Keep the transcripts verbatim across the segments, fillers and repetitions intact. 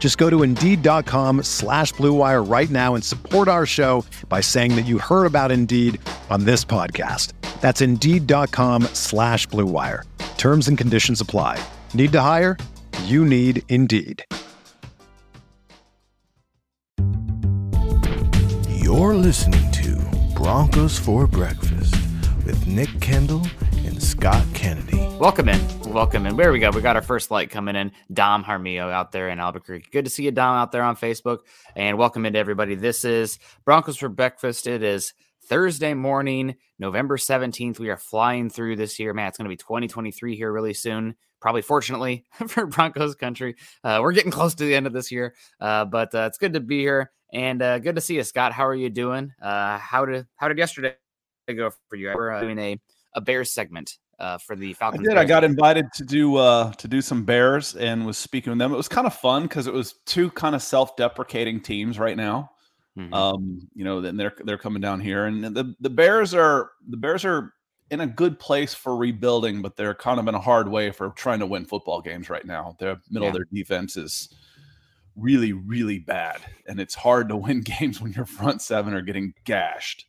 Just go to Indeed.com slash Blue Wire right now and support our show by saying that you heard about Indeed on this podcast. That's Indeed.com slash Blue Wire. Terms and conditions apply. Need to hire? You need Indeed. You're listening to Broncos for Breakfast with Nick Kendall and Scott Kennedy. Welcome in. Welcome in. Where we go? We got our first light coming in. Dom Harmio out there in Albuquerque. Good to see you, Dom, out there on Facebook. And welcome into everybody. This is Broncos for Breakfast. It is Thursday morning, November seventeenth. We are flying through this year. Man, it's going to be twenty twenty-three here really soon. Probably fortunately for Broncos country. Uh, we're getting close to the end of this year. Uh, but uh, it's good to be here. And uh, good to see you, Scott. How are you doing? Uh, how did how did yesterday go for you? We're uh, doing a, a Bears segment. Uh, for the Falcons. I did. Bears. I got invited to do uh, to do some Bears and was speaking with them. It was kind of fun because it was two kind of self-deprecating teams right now. Mm-hmm. Um, you know, then they're they're coming down here, and the, the Bears are the Bears are in a good place for rebuilding, but they're kind of in a hard way for trying to win football games right now. The middle yeah. of their defense is really really bad, and it's hard to win games when your front seven are getting gashed.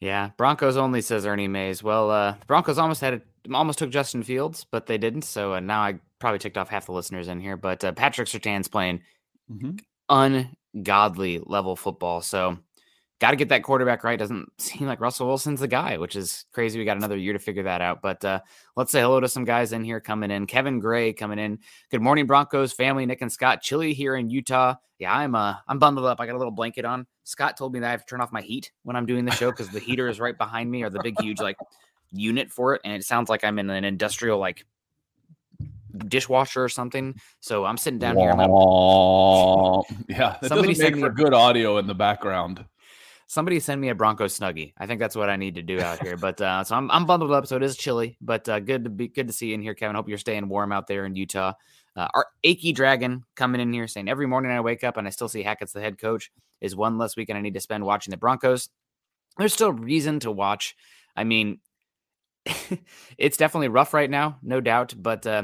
Yeah, Broncos only, says Ernie Mays. Well, uh, the Broncos almost had it, almost took Justin Fields, but they didn't. So uh, now I probably ticked off half the listeners in here. But uh, Patrick Sertan's playing mm-hmm. ungodly level football. So got to get that quarterback right. Doesn't seem like Russell Wilson's the guy, which is crazy. We got another year to figure that out. But uh, let's say hello to some guys in here coming in. Kevin Gray coming in. Good morning, Broncos family. Nick and Scott. Chilly here in Utah. Yeah, I'm uh, I'm bundled up. I got a little blanket on. Scott told me that I have to turn off my heat when I'm doing the show because the heater is right behind me, or the big, huge like unit for it. And it sounds like I'm in an industrial like dishwasher or something. So I'm sitting down here. I'm like, yeah, that somebody doesn't make for a- good audio in the background. Somebody send me a Bronco Snuggie. I think that's what I need to do out here. But uh, so I'm I'm bundled up, so it is chilly. But uh, good to be good to see you in here, Kevin. Hope you're staying warm out there in Utah. Uh, our achy dragon coming in here saying every morning I wake up and I still see Hackett's the head coach is one less weekend I need to spend watching the Broncos. There's still reason to watch. I mean, it's definitely rough right now, no doubt. But uh,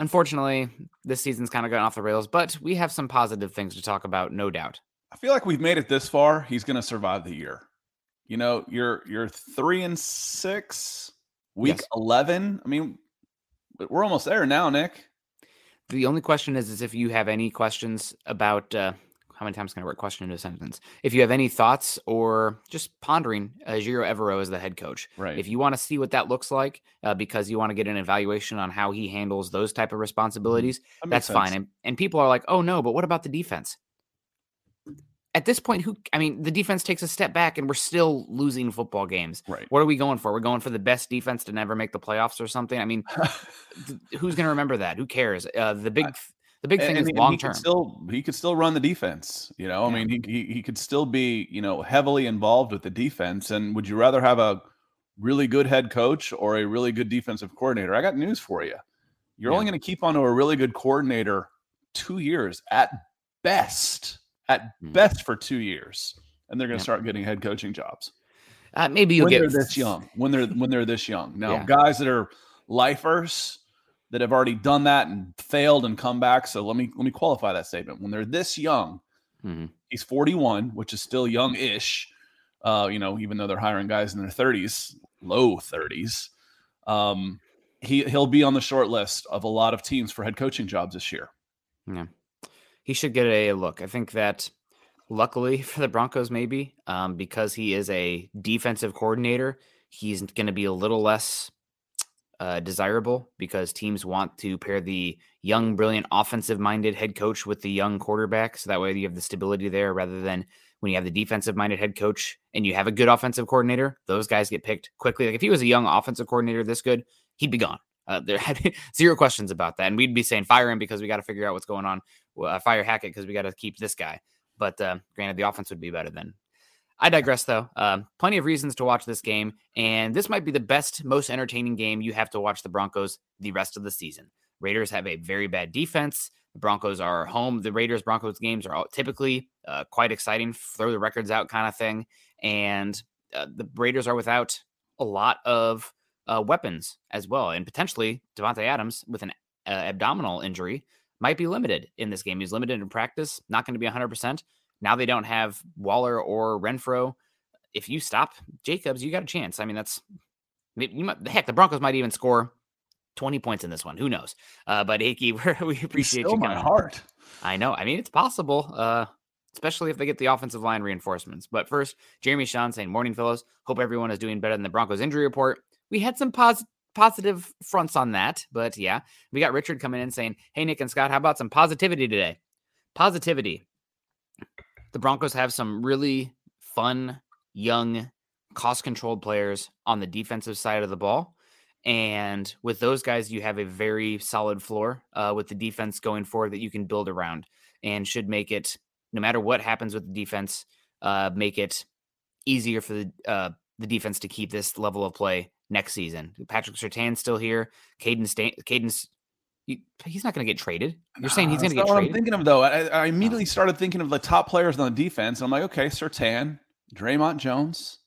unfortunately, this season's kind of gone off the rails. But we have some positive things to talk about, no doubt. I feel like we've made it this far. He's going to survive the year. You know, you're you're three and six, week yes. eleven. I mean, we're almost there now, Nick. The only question is, is if you have any questions about uh, how many times can I work question into a sentence? If you have any thoughts or just pondering, uh, Ejiro Evero is the head coach. Right. If you want to see what that looks like, uh, because you want to get an evaluation on how he handles those type of responsibilities, that that's sense. fine. And, and people are like, oh no, but what about the defense? At this point, who I mean, the defense takes a step back and we're still losing football games. Right. What are we going for? We're going for the best defense to never make the playoffs or something. I mean, th- who's going to remember that? Who cares? Uh, the big the big thing and, is long term. Still, he could still run the defense. You know, yeah. I mean, he, he he could still be, you know, heavily involved with the defense. And would you rather have a really good head coach or a really good defensive coordinator? I got news for you. You're yeah. only going to keep on to a really good coordinator two years at best. At best for two years, and they're going to yeah. start getting head coaching jobs. Uh, maybe you'll when get they're this young when they're when they're this young. Now, yeah. guys that are lifers that have already done that and failed and come back. So let me let me qualify that statement. When they're this young, mm-hmm. he's forty-one, which is still young-ish. Uh, you know, even though they're hiring guys in their thirties, low thirties, um, he he'll be on the short list of a lot of teams for head coaching jobs this year. Yeah. He should get a look. I think that luckily for the Broncos, maybe um, because he is a defensive coordinator, he's going to be a little less uh, desirable because teams want to pair the young, brilliant, offensive-minded head coach with the young quarterback. So that way you have the stability there rather than when you have the defensive-minded head coach and you have a good offensive coordinator, those guys get picked quickly. Like if he was a young offensive coordinator this good, he'd be gone. Uh, there had zero questions about that. And we'd be saying fire him because we got to figure out what's going on. Uh, fire Hackett because we got to keep this guy. But uh, granted, the offense would be better then. I digress, though. Um, plenty of reasons to watch this game. And this might be the best, most entertaining game you have to watch the Broncos the rest of the season. Raiders have a very bad defense. The Broncos are home. The Raiders-Broncos games are all typically uh, quite exciting, throw the records out kind of thing. And uh, the Raiders are without a lot of uh, weapons as well. And potentially, Davante Adams, with an uh, abdominal injury, might be limited in this game. He's limited in practice, not going to be one hundred percent. Now they don't have Waller or Renfro. If you stop Jacobs, you got a chance. I mean, that's you might, heck, the Broncos might even score twenty points in this one. Who knows? Uh, but Akey, we appreciate you. Still my heart. I know. I mean, it's possible, uh, especially if they get the offensive line reinforcements. But first, Jeremy Sean saying, "Morning, fellows. Hope everyone is doing better than the Broncos injury report. We had some positive." positive fronts on that, but yeah, we got Richard coming in saying, "Hey, Nick and Scott, how about some positivity today?" Positivity. The Broncos have some really fun, young, cost-controlled players on the defensive side of the ball, and with those guys, you have a very solid floor uh, with the defense going forward that you can build around, and should make it, no matter what happens with the defense, uh, make it easier for the uh, the defense to keep this level of play next season. Patrick Sertan still here. Caden, Stan- Caden's, he, he's not going to get traded. You're saying he's nah, going to get traded? I'm thinking of though. I, I immediately oh. started thinking of the top players on the defense. And I'm like, okay, Sertan, Draymond Jones.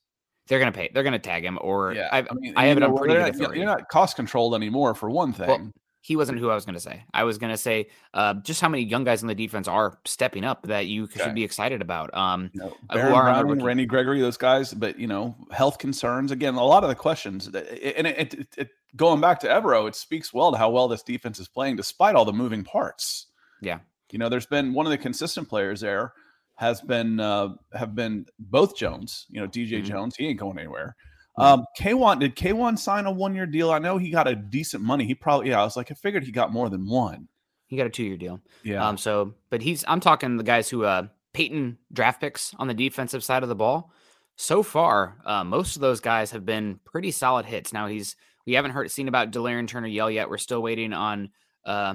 They're going to pay. They're going to tag him. Or yeah, I, I mean, I have it on pretty good authority. You're not cost controlled anymore for one thing. Well, he wasn't who I was going to say. I was going to say uh, just how many young guys on the defense are stepping up that you okay. should be excited about. Um, no, Baron Browning, Randy Gregory, those guys, but you know, health concerns. Again, a lot of the questions, that, and it, it, it going back to Evero, it speaks well to how well this defense is playing despite all the moving parts. Yeah, you know, there's been one of the consistent players there has been uh, have been both Jones. You know, D J mm-hmm. Jones, he ain't going anywhere. Um, K one, did K one sign a one-year deal? I know he got a decent money. He probably, yeah, I was like, I figured he got more than one. He got a two-year deal. Yeah. Um, so, but he's, I'm talking the guys who, uh, Peyton draft picks on the defensive side of the ball. So far, uh, most of those guys have been pretty solid hits. Now he's, we haven't heard, seen about Delarian Turner Yell yet. We're still waiting on, uh,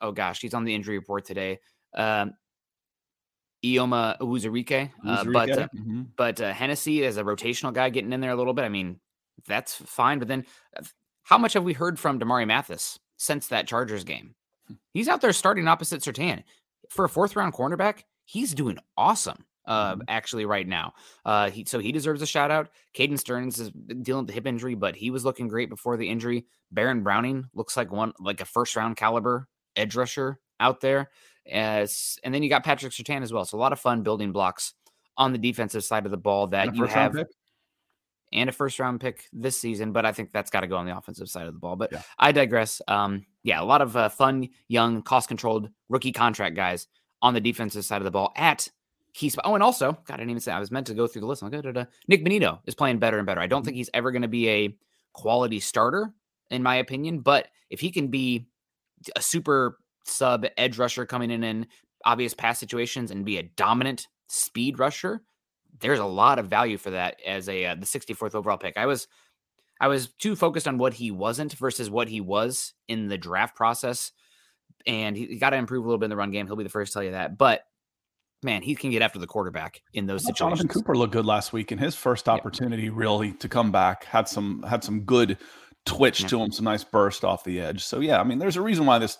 oh gosh, he's on the injury report today. Um, Ioma Uwuzurike, uh, but uh, mm-hmm. but uh, Hennessy is a rotational guy getting in there a little bit. I mean, that's fine. But then how much have we heard from Damari Mathis since that Chargers game? He's out there starting opposite Sertan. For a fourth-round cornerback, he's doing awesome, uh, mm-hmm. actually, right now. Uh, he, so he deserves a shout-out. Caden Stearns is dealing with the hip injury, but he was looking great before the injury. Baron Browning looks like one like a first-round caliber edge rusher out there. As, and then you got Patrick Sertan as well. So a lot of fun building blocks on the defensive side of the ball that you have and a first round pick this season, but I think that's got to go on the offensive side of the ball, but yeah. I digress. Um, yeah, a lot of uh, fun, young, cost controlled rookie contract guys on the defensive side of the ball at key spot. Oh, and also God, I didn't even say I was meant to go through the list. I'm like, da, da, da. Nick Benito is playing better and better. I don't think he's ever going to be a quality starter in my opinion, but if he can be a super sub edge rusher coming in in obvious pass situations and be a dominant speed rusher, there's a lot of value for that as a uh, the sixty-fourth overall pick. I was I was too focused on what he wasn't versus what he was in the draft process, and he, he got to improve a little bit in the run game. He'll be the first to tell you that, but man, he can get after the quarterback in those situations. Jonathan Cooper looked good last week in his first opportunity, yeah. really to come back, had some had some good twitch yeah. to him, some nice burst off the edge. So yeah, I mean, there's a reason why this.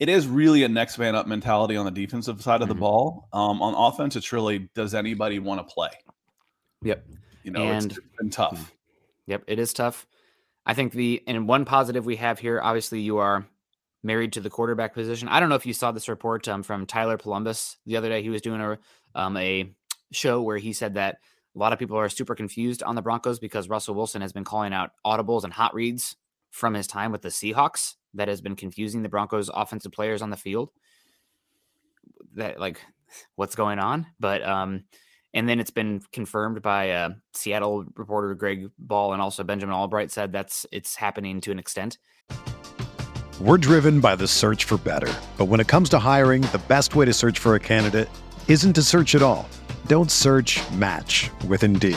It is really a next man up mentality on the defensive side of the mm-hmm. ball. Um, on offense, it's really, does anybody want to play? Yep. You know, and, it's been tough. Yep, it is tough. I think the, and one positive we have here, obviously you are married to the quarterback position. I don't know if you saw this report um, from Tyler Palumbus the other day. He was doing a, um, a show where he said that a lot of people are super confused on the Broncos because Russell Wilson has been calling out audibles and hot reads from his time with the Seahawks. That has been confusing the Broncos offensive players on the field that like what's going on. But, um, And then it's been confirmed by uh, Seattle reporter Greg Ball and also Benjamin Albright said that's it's happening to an extent. We're driven by the search for better. But when it comes to hiring, the best way to search for a candidate isn't to search at all. Don't search, match with Indeed.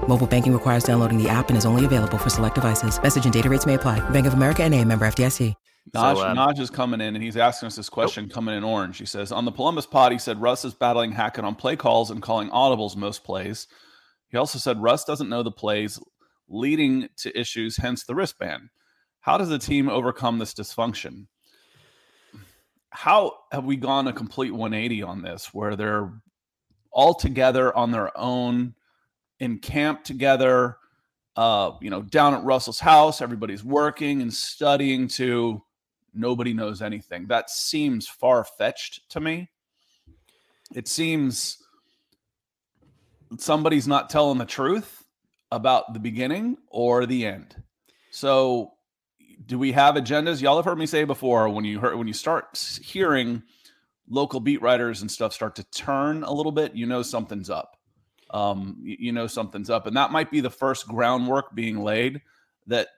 Mobile banking requires downloading the app and is only available for select devices. Message and data rates may apply. Bank of America N A member F D I C. Najj, so, um, Najj is coming in, and he's asking us this question, nope. coming in orange. He says, on the Columbus pod, he said Russ is battling Hackett on play calls and calling audibles most plays. He also said Russ doesn't know the plays, leading to issues, hence the wristband. How does the team overcome this dysfunction? How have we gone a complete one eighty on this, where they're all together on their own, in camp together, uh, you know, down at Russell's house, everybody's working and studying to nobody knows anything. That seems far-fetched to me. It seems somebody's not telling the truth about the beginning or the end. So do we have agendas? Y'all have heard me say before, when you heard, when you start hearing local beat writers and stuff start to turn a little bit, you know, something's up. Um, you, you know, something's up. And that might be the first groundwork being laid that,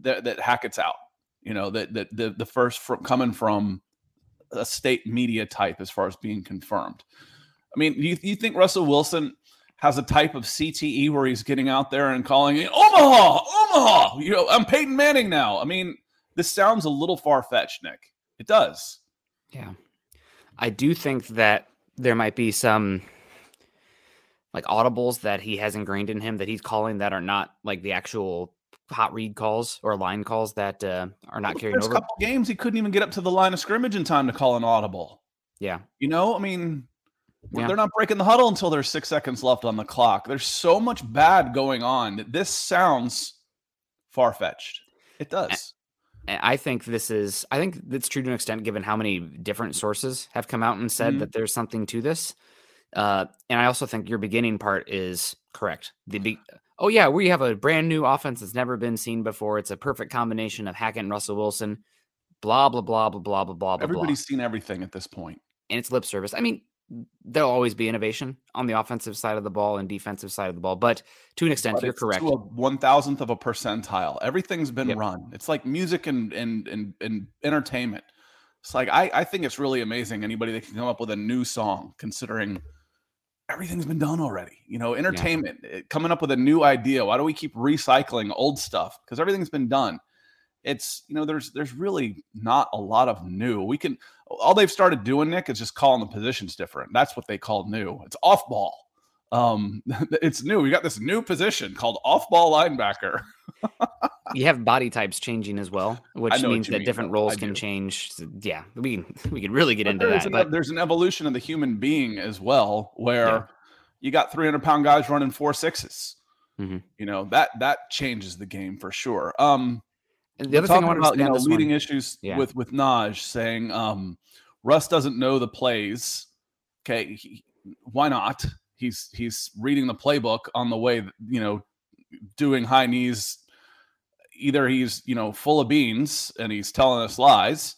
that, that Hackett's out, you know, that, that the, the first from coming from a state media type, as far as being confirmed. I mean, you you think Russell Wilson has a type of C T E where he's getting out there and calling it, Omaha, Omaha, you know, I'm Peyton Manning now. I mean, this sounds a little far-fetched, Nick. It does. Yeah. I do think that there might be some like audibles that he has ingrained in him that he's calling that are not like the actual hot read calls or line calls that uh, are not well, carried over. A couple games, he couldn't even get up to the line of scrimmage in time to call an audible. Yeah. You know, I mean, yeah. They're not breaking the huddle until there's six seconds left on the clock. There's so much bad going on that this sounds far-fetched. It does. And I think this is, I think that's true to an extent, given how many different sources have come out and said mm-hmm. that there's something to this. Uh, and I also think your beginning part is correct. The be- Oh yeah, we have a brand new offense that's never been seen before. It's a perfect combination of Hackett and Russell Wilson, blah, blah, blah, blah, blah, blah, blah, blah. Everybody's seen everything at this point. And it's lip service. I mean, there'll always be innovation on the offensive side of the ball and defensive side of the ball. But to an extent, but you're correct. To a one thousandth of a percentile. Everything's been yep. run. It's like music and, and, and, and entertainment. It's like, I, I think it's really amazing. Anybody that can come up with a new song, considering everything's been done already, you know, entertainment, yeah. it, coming up with a new idea. Why do we keep recycling old stuff? Because everything's been done. It's, you know, there's there's really not a lot of new. We can, all they've started doing, Nick, is just calling the positions different. That's what they call new. It's off ball. Um, it's new. We got this new position called off ball linebacker. You have body types changing as well, which means that mean. different roles can change. Yeah, we we could really get but into that. An, but there's an evolution of the human being as well, where yeah. you got three hundred pound guys running four sixes. Mm-hmm. You know, that that changes the game for sure. Um. And the other thing I want to about, you know, leading morning. issues yeah. with, with Najj saying um, Russ doesn't know the plays. Okay. He, why not? He's, he's reading the playbook on the way, you know, doing high knees. either he's, you know, full of beans and he's telling us lies,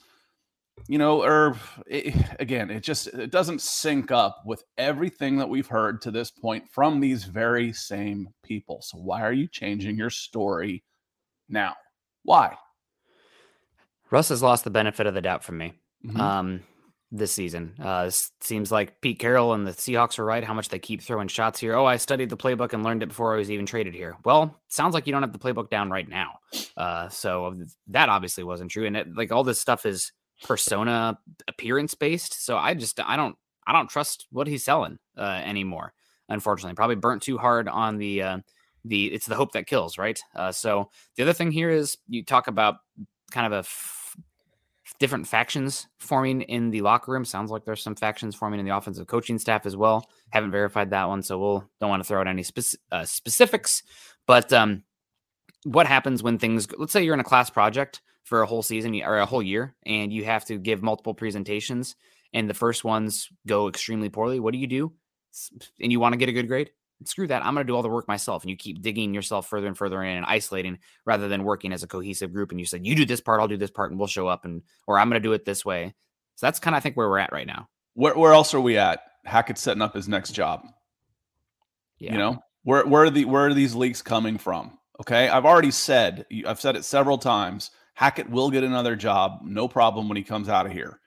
you know, or it, again, it just, it doesn't sync up with everything that we've heard to this point from these very same people. So why are you changing your story now? Why? Russ has lost the benefit of the doubt from me mm-hmm. um, this season. Uh, it seems like Pete Carroll and the Seahawks are right, how much they keep throwing shots here. Oh, I studied the playbook and learned it before I was even traded here. Well, sounds like you don't have the playbook down right now. Uh, so that obviously wasn't true. And it, like all this stuff is persona appearance based. So I just, I don't, I don't trust what he's selling uh, anymore. Unfortunately, probably burnt too hard on the, uh, the, it's the hope that kills, right? Uh, so the other thing here is you talk about kind of a f- different factions forming in the locker room. Sounds like there's some factions forming in the offensive coaching staff as well. Haven't verified that one, so we'll don't want to throw out any speci- uh, specifics, but um, what happens when things, let's say you're in a class project for a whole season or a whole year, and you have to give multiple presentations and the first ones go extremely poorly. What do you do? And you want to get a good grade? Screw that. I'm going to do all the work myself. And you keep digging yourself further and further in and isolating rather than working as a cohesive group. And you said, you do this part, I'll do this part, and we'll show up, and, or I'm going to do it this way. So that's kind of, I think, where we're at right now. Where, where else are we at? Hackett's setting up his next job. Yeah. You know, where, where are the, where are these leaks coming from? Okay. I've already said, I've said it several times. Hackett will get another job. No problem when he comes out of here,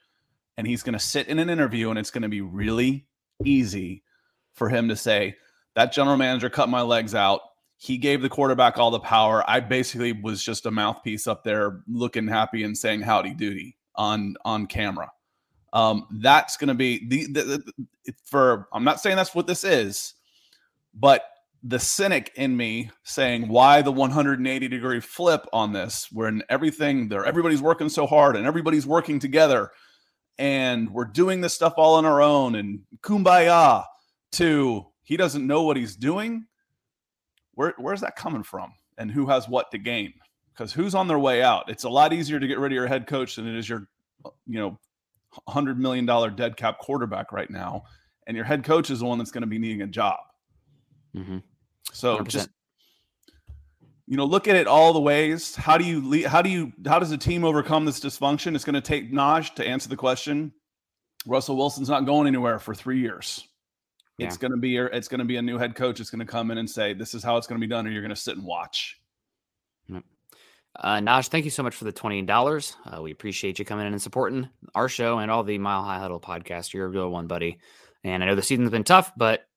and he's going to sit in an interview, and it's going to be really easy for him to say, that general manager cut my legs out. He gave the quarterback all the power. I basically was just a mouthpiece up there looking happy and saying howdy doody on, on camera. Um, that's going to be the, the, the for, I'm not saying that's what this is, but the cynic in me saying, why the one hundred eighty degree flip on this when everything there, everybody's working so hard and everybody's working together and we're doing this stuff all on our own and kumbaya to, he doesn't know what he's doing. Where, where's that coming from? And who has what to gain? Because who's on their way out? It's a lot easier to get rid of your head coach than it is your, you know, one hundred million dollars dead cap quarterback right now. And your head coach is the one that's going to be needing a job. Mm-hmm. So one hundred percent. Just, you know, look at it all the ways. How do you, le- how do you, how does a team overcome this dysfunction? It's going to take Najj to answer the question. Russell Wilson's not going anywhere for three years. It's yeah. going to be it's going to be a new head coach. It's going to come in and say, this is how it's going to be done, or you're going to sit and watch. Yep. Uh, Najj, thank you so much for the twenty dollars. Uh, we appreciate you coming in and supporting our show and all the Mile High Huddle podcast. You're a real one, buddy. And I know the season's been tough, but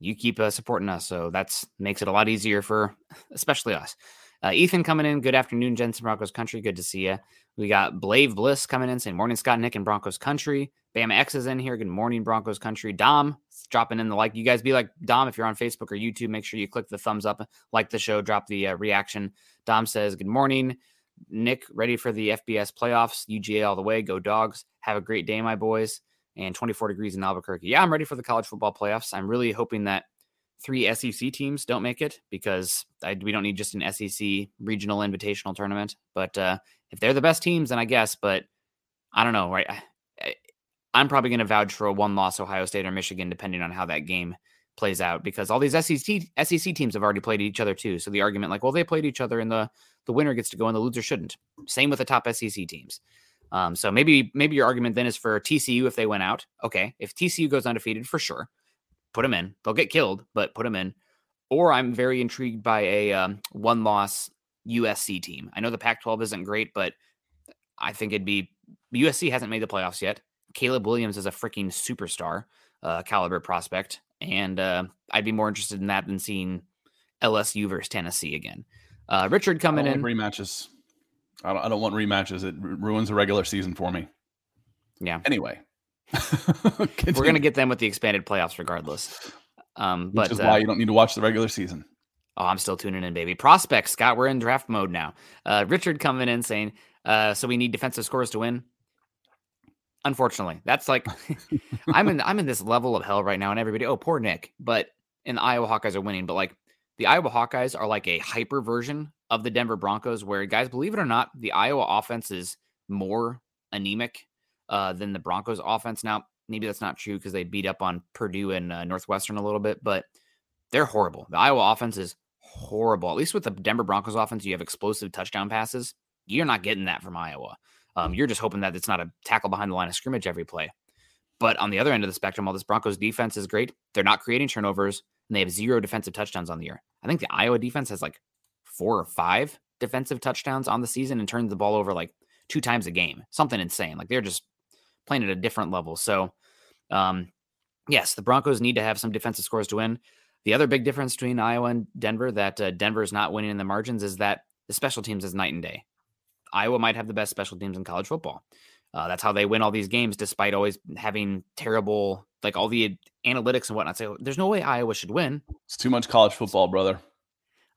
you keep uh, supporting us. So that makes it a lot easier for especially us. Uh, Ethan coming in. Good afternoon, Jensen Broncos Country. Good to see you. We got Blave Bliss coming in saying, morning, Scott, Nick, and Broncos Country. Bam X is in here. Good morning, Broncos Country. Dom dropping in the like. You guys be like Dom if you're on Facebook or YouTube. Make sure you click the thumbs up, like the show, drop the uh, reaction. Dom says, good morning, Nick. Ready for the F B S playoffs. U G A all the way. Go Dogs. Have a great day, my boys. And twenty-four degrees in Albuquerque. Yeah, I'm ready for the college football playoffs. I'm really hoping that three S E C teams don't make it because I, we don't need just an S E C regional invitational tournament. But uh, if they're the best teams, then I guess. But I don't know, right? I, I, I'm probably going to vouch for a one-loss Ohio State or Michigan, depending on how that game plays out, because all these S E C S E C teams have already played each other too. So the argument, like, well, they played each other, and the the winner gets to go, and the loser shouldn't. Same with the top S E C teams. Um, so maybe maybe your argument then is for T C U if they went out. Okay, if T C U goes undefeated, for sure. Put them in. They'll get killed, but put them in. Or I'm very intrigued by a um, one-loss U S C team. I know the Pac twelve isn't great, but I think it'd be U S C hasn't made the playoffs yet. Caleb Williams is a freaking superstar uh, caliber prospect, and uh, I'd be more interested in that than seeing L S U versus Tennessee again. Uh, Richard coming in. I don't want rematches. I don't, I don't want rematches. It r- ruins the regular season for me. Yeah. Anyway. We're going to get them with the expanded playoffs regardless. Um, but, Which is why uh, you don't need to watch the regular season. Oh, I'm still tuning in, baby. Prospects, Scott, we're in draft mode now. Uh, Richard coming in saying, uh, so we need defensive scores to win. Unfortunately, that's like, I'm in I'm in this level of hell right now, and everybody, oh, poor Nick. But, and the Iowa Hawkeyes are winning. But, like, the Iowa Hawkeyes are like a hyper version of the Denver Broncos where, guys, believe it or not, the Iowa offense is more anemic Uh, than the Broncos offense. Now, maybe that's not true because they beat up on Purdue and uh, Northwestern a little bit, but they're horrible. The Iowa offense is horrible. At least with the Denver Broncos offense, you have explosive touchdown passes. You're not getting that from Iowa. Um, you're just hoping that it's not a tackle behind the line of scrimmage every play. But on the other end of the spectrum, while this Broncos defense is great, they're not creating turnovers, and they have zero defensive touchdowns on the year. I think the Iowa defense has like four or five defensive touchdowns on the season and turns the ball over like two times a game. Something insane. Like they're just playing at a different level. So um, yes, the Broncos need to have some defensive scores to win. The other big difference between Iowa and Denver that uh, Denver is not winning in the margins is that the special teams is night and day. Iowa might have the best special teams in college football. Uh, that's how they win all these games, despite always having terrible, like all the analytics and whatnot. So there's no way Iowa should win. It's too much college football, brother.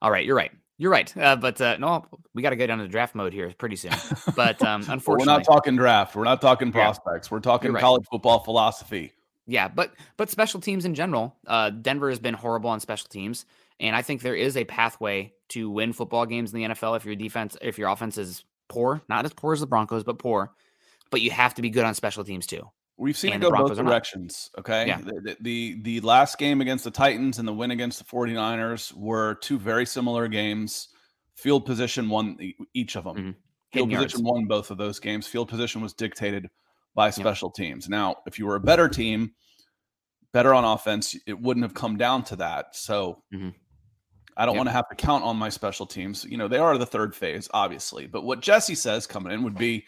All right. You're right. You're right. Uh, but uh, no, we got to go down to draft mode here pretty soon. But um, unfortunately, we're not talking draft. We're not talking prospects. Yeah. We're talking right. college football philosophy. Yeah. But, but special teams in general, uh, Denver has been horrible on special teams. And I think there is a pathway to win football games in the N F L. If your defense, if your offense is poor, not as poor as the Broncos, but poor, but you have to be good on special teams too. We've seen and it go both directions. Okay. Yeah. The, the, the last game against the Titans and the win against the 49ers were two very similar games. Field position won each of them. Mm-hmm. Field position yards. won both of those games. Field position was dictated by special yep. teams. Now, if you were a better team, better on offense, it wouldn't have come down to that. So mm-hmm. I don't yep. want to have to count on my special teams. You know, they are the third phase, obviously. But what Jesse says coming in would be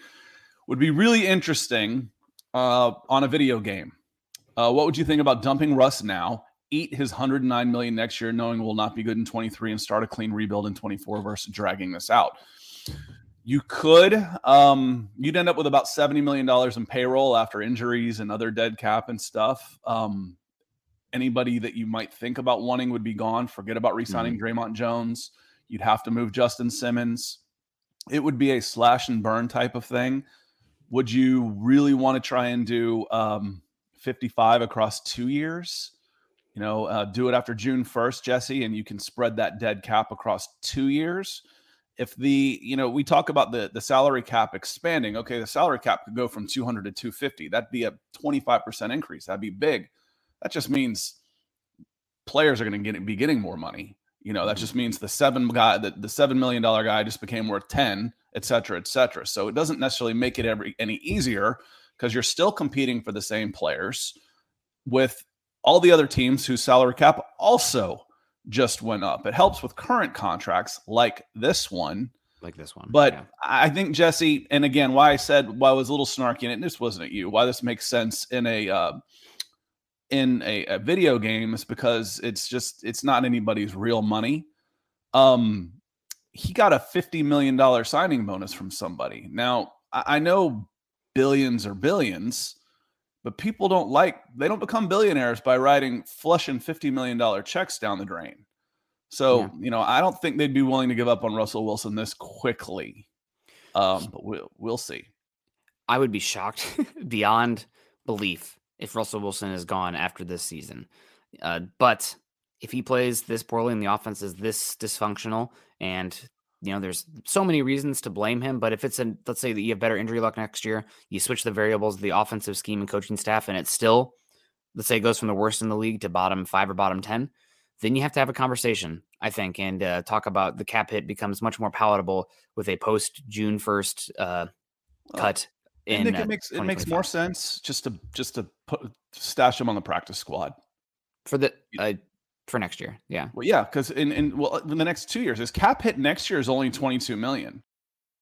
would be really interesting uh, on a video game. Uh, what would you think about dumping Russ now, eat his one hundred nine million dollars next year, knowing we'll not be good in twenty-three, and start a clean rebuild in twenty-four versus dragging this out? You could. Um, you'd end up with about seventy million dollars in payroll after injuries and other dead cap and stuff. Um, anybody that you might think about wanting would be gone. Forget about re-signing mm-hmm. Draymond Jones. You'd have to move Justin Simmons. It would be a slash and burn type of thing. Would you really want to try and do um, fifty-five across two years? You know, uh, do it after June first, Jesse, and you can spread that dead cap across two years. If the, you know, we talk about the, the salary cap expanding. Okay, the salary cap could go from two hundred to two fifty. That'd be a twenty-five percent increase. That'd be big. That just means players are going to get, be getting more money. You know, that just means the seven guy, the, the seven million dollars guy just became worth ten, et cetera, et cetera. So it doesn't necessarily make it every, any easier because you're still competing for the same players with all the other teams whose salary cap also just went up. It helps with current contracts like this one. Like this one. But yeah. I think, Jesse, and again, why I said, why I was a little snarky, and this wasn't at you, why this makes sense in a uh, in a, a video game is because it's just, it's not anybody's real money. Um, he got a fifty million dollars signing bonus from somebody. Now, I, I know billions are billions, but people don't like, they don't become billionaires by writing flushing fifty million dollars checks down the drain. So, yeah. you know, I don't think they'd be willing to give up on Russell Wilson this quickly. Um, but we'll, we'll see. I would be shocked beyond belief if Russell Wilson is gone after this season. Uh, but if he plays this poorly and the offense is this dysfunctional, and, you know, there's so many reasons to blame him, but if it's an, let's say that you have better injury luck next year, you switch the variables of the offensive scheme and coaching staff, and it's still, let's say it goes from the worst in the league to bottom five or bottom ten, then you have to have a conversation, I think, and uh, talk about the cap hit becomes much more palatable with a post June first uh, cut. I think it makes it makes more sense just to just to put, stash him on the practice squad for the uh, for next year. Yeah, well, yeah, because in in well in the next two years, his cap hit next year is only twenty-two million dollars.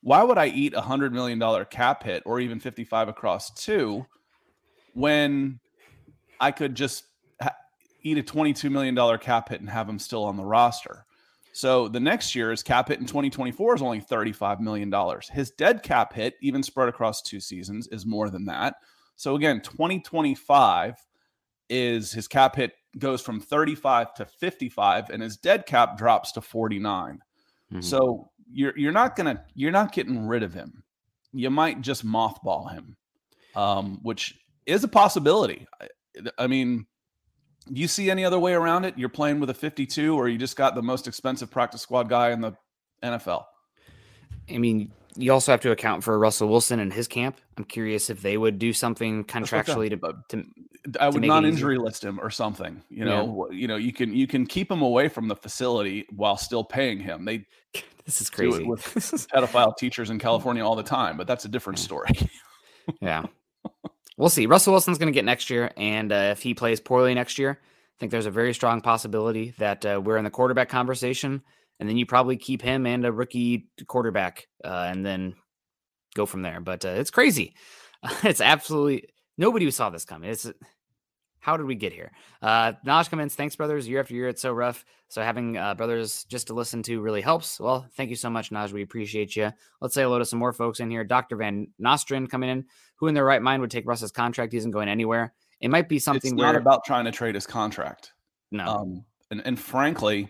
Why would I eat a one hundred million dollars cap hit or even fifty-five across two when I could just ha- eat a twenty-two million dollars cap hit and have him still on the roster? So the next year's cap hit in twenty twenty-four is only thirty-five million dollars. His dead cap hit, even spread across two seasons, is more than that. So again, twenty twenty-five is his cap hit goes from thirty-five to fifty-five, and his dead cap drops to forty-nine. Mm-hmm. So you're you're not gonna you're not getting rid of him. You might just mothball him, um, which is a possibility. I, I mean, do you see any other way around it? You're playing with a fifty-two, or you just got the most expensive practice squad guy in the N F L. I mean, you also have to account for Russell Wilson and his camp. I'm curious if they would do something contractually to, to. I would not injury list him or something. You know, yeah. you know, you can you can keep him away from the facility while still paying him. They this is crazy do it with pedophile teachers in California all the time, but that's a different story. Yeah. We'll see. Russell Wilson's going to get next year, and uh, if he plays poorly next year, I think there's a very strong possibility that uh, we're in the quarterback conversation, and then you probably keep him and a rookie quarterback, uh, and then go from there. But uh, it's crazy. Uh, it's absolutely nobody saw this coming. It's how did we get here? Uh, Najj comments, thanks, brothers. Year after year, it's so rough. So having uh, brothers just to listen to really helps. Well, thank you so much, Najj. We appreciate you. Let's say hello to some more folks in here. Doctor Van Nostrand coming in. Who in their right mind would take Russ's contract? He isn't going anywhere. It might be something. It's not where... about trying to trade his contract. No. Um, and, and frankly,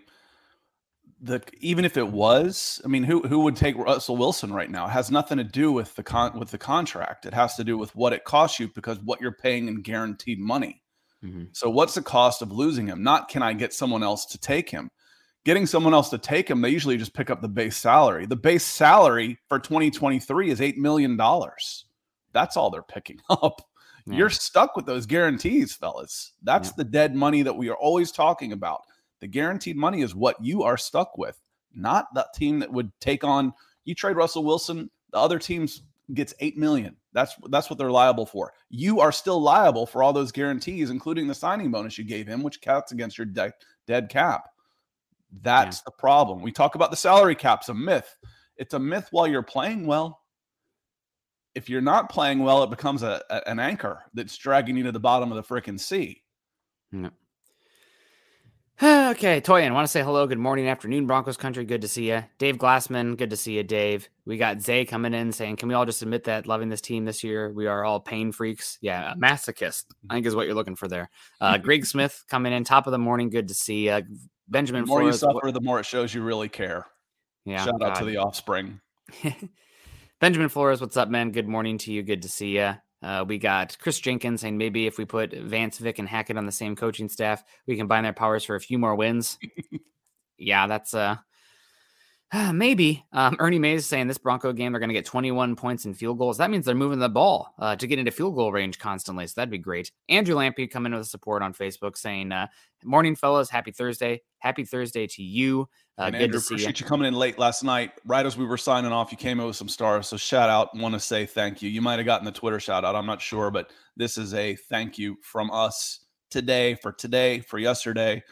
the even if it was, I mean, who who would take Russell Wilson right now? It has nothing to do with the con with the contract. It has to do with what it costs you because what you're paying in guaranteed money. Mm-hmm. So what's the cost of losing him? Not can I get someone else to take him? Getting someone else to take him, they usually just pick up the base salary. The base salary for twenty twenty-three is eight million dollars. That's all they're picking up. Yeah. You're stuck with those guarantees, fellas. That's yeah. the dead money that we are always talking about. The guaranteed money is what you are stuck with, not the team that would take on. You trade Russell Wilson, the other teams gets eight million dollars. That's that's what they're liable for. You are still liable for all those guarantees, including the signing bonus you gave him, which counts against your de- dead cap. That's yeah. the problem. We talk about the salary cap's a myth. It's a myth while you're playing well. If you're not playing well, it becomes a, a an anchor that's dragging you to the bottom of the freaking sea. Yeah. Okay, Toyin, want to say hello, good morning, afternoon, Broncos country, good to see you. Dave Glassman, good to see you, Dave. We got Zay coming in saying, can we all just admit that loving this team this year? We are all pain freaks. Yeah, masochist, I think is what you're looking for there. Uh, Greg Smith coming in, top of the morning, good to see you. Benjamin Flores. The more Flores, you suffer, what... the more it shows you really care. Yeah, Shout God. out to the offspring. Benjamin Flores, what's up, man? Good morning to you, good to see you. Uh, we got Chris Jenkins saying maybe if we put Vance, Vic, and Hackett on the same coaching staff, we can combine their powers for a few more wins. yeah, that's uh, maybe. Um, Ernie Mays saying this Bronco game, they're going to get twenty-one points in field goals. That means they're moving the ball uh, to get into field goal range constantly, so that'd be great. Andrew Lampy coming with support on Facebook saying, uh, morning, fellas. Happy Thursday. Happy Thursday to you. Uh, and good Andrew, to see appreciate you. you coming in late last night. Right as we were signing off, you came in with some stars. So shout out. Want to say thank you. You might have gotten the Twitter shout out. I'm not sure, but this is a thank you from us today for today, for yesterday,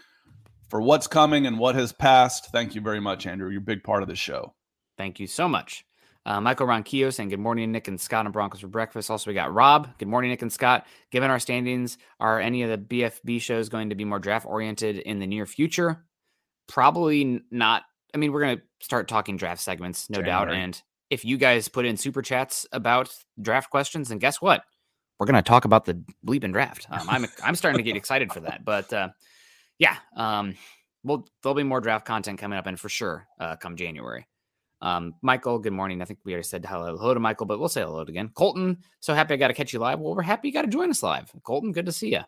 for what's coming and what has passed. Thank you very much, Andrew. You're a big part of the show. Thank you so much. Uh, Michael Ronquillo saying, good morning, Nick and Scott and Broncos for breakfast. Also, we got Rob. Good morning, Nick and Scott. Given our standings, are any of the B F B shows going to be more draft-oriented in the near future? Probably not. I mean, we're going to start talking draft segments, no January. doubt. And if you guys put in super chats about draft questions, then guess what? We're going to talk about the bleeping draft. Um, I'm I'm starting to get excited for that. But, uh, yeah, um, well, there'll be more draft content coming up, and for sure uh, come January. Um, Michael, good morning. I think we already said hello, hello to Michael, but we'll say hello again. Colton, so happy I got to catch you live. Well, we're happy you got to join us live. Colton, good to see you.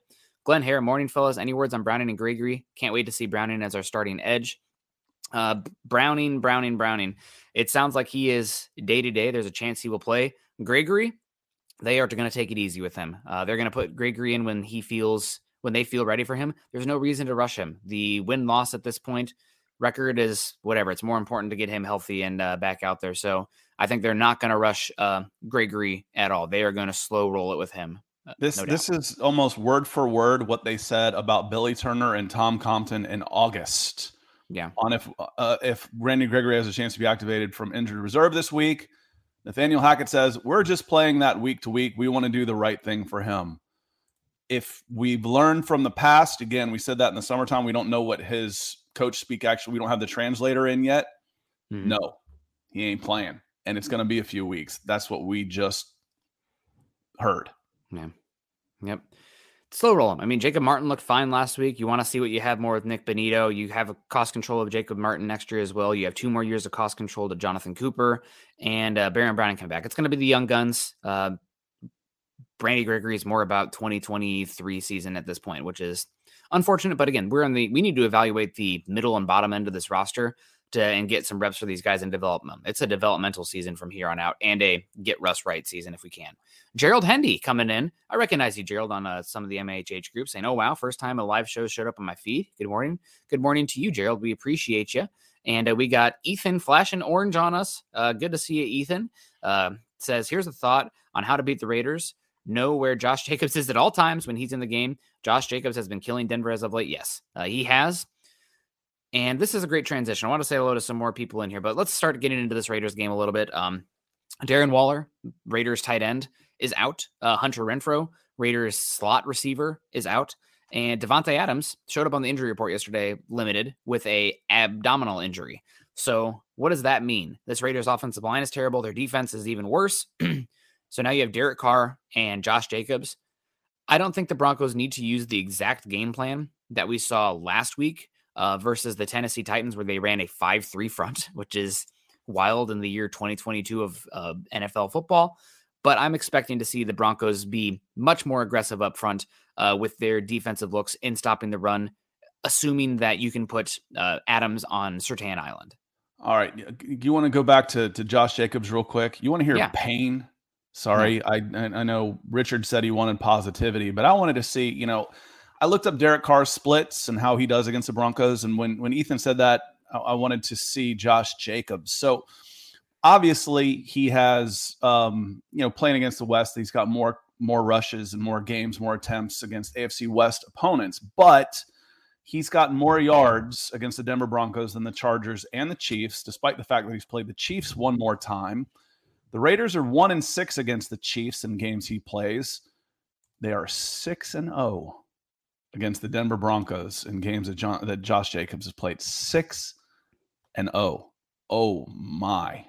Glenn Hare, morning, fellas. Any words on Browning and Gregory? Can't wait to see Browning as our starting edge. Uh, Browning, Browning, Browning. It sounds like he is day to day. There's a chance he will play. Gregory, they are going to take it easy with him. Uh, they're going to put Gregory in when he feels, when they feel ready for him. There's no reason to rush him. The win loss at this point. Record is whatever. It's more important to get him healthy and uh, back out there. So I think they're not going to rush uh, Gregory at all. They are going to slow roll it with him. Uh, this no this is almost word for word what they said about Billy Turner and Tom Compton in August yeah. on if uh, if Randy Gregory has a chance to be activated from injured reserve this week. Nathaniel Hackett says, we're just playing that week to week. We want to do the right thing for him. If we've learned from the past, again, we said that in the summertime, we don't know what his coach speak actually, we don't have the translator in yet. Mm-hmm. No, he ain't playing. And it's going to be a few weeks. That's what we just heard. Yeah. Yep. Slow roll him. I mean, Jacob Martin looked fine last week. You want to see what you have more with Nick Benito. You have a cost control of Jacob Martin next year as well. You have two more years of cost control to Jonathan Cooper and uh, Baron Browning come back. It's going to be the young guns. Uh, Randy Gregory is more about twenty twenty-three season at this point, which is unfortunate. But again, we're in the we need to evaluate the middle and bottom end of this roster to and get some reps for these guys and develop them. It's a developmental season from here on out and a get Russ right season if we can. Gerald Hendy coming in. I recognize you, Gerald, on uh, some of the M H H groups saying, oh, wow, first time a live show showed up on my feed. Good morning. Good morning to you, Gerald. We appreciate you. And uh, we got Ethan flashing orange on us. Uh, good to see you, Ethan. Uh, says, here's a thought on how to beat the Raiders. Know where Josh Jacobs is at all times when he's in the game. Josh Jacobs has been killing Denver as of late. Yes, uh, he has. And this is a great transition. I want to say hello to some more people in here, but let's start getting into this Raiders game a little bit. Um, Darren Waller, Raiders tight end, is out. Uh, Hunter Renfro, Raiders slot receiver, is out. And Davante Adams showed up on the injury report yesterday, limited, with a abdominal injury. So what does that mean? This Raiders offensive line is terrible. Their defense is even worse. So now you have Derek Carr and Josh Jacobs. I don't think the Broncos need to use the exact game plan that we saw last week uh, versus the Tennessee Titans where they ran a five three front, which is wild in the year twenty twenty-two of uh, N F L football. But I'm expecting to see the Broncos be much more aggressive up front uh, with their defensive looks in stopping the run, assuming that you can put uh, Adams on Sertan Island. All right. You want to go back to, to Josh Jacobs real quick? You want to hear yeah. pain? Sorry, I I know Richard said he wanted positivity, but I wanted to see, you know, I looked up Derek Carr's splits and how he does against the Broncos. And when, when Ethan said that, I, I wanted to see Josh Jacobs. So obviously he has, um, you know, playing against the West, he's got more, more rushes and more games, more attempts against A F C West opponents, but he's got more yards against the Denver Broncos than the Chargers and the Chiefs, despite the fact that he's played the Chiefs one more time. The Raiders are one and six against the Chiefs in games he plays. They are six and zero against the Denver Broncos in games that, John, that Josh Jacobs has played. Six and zero. Oh my!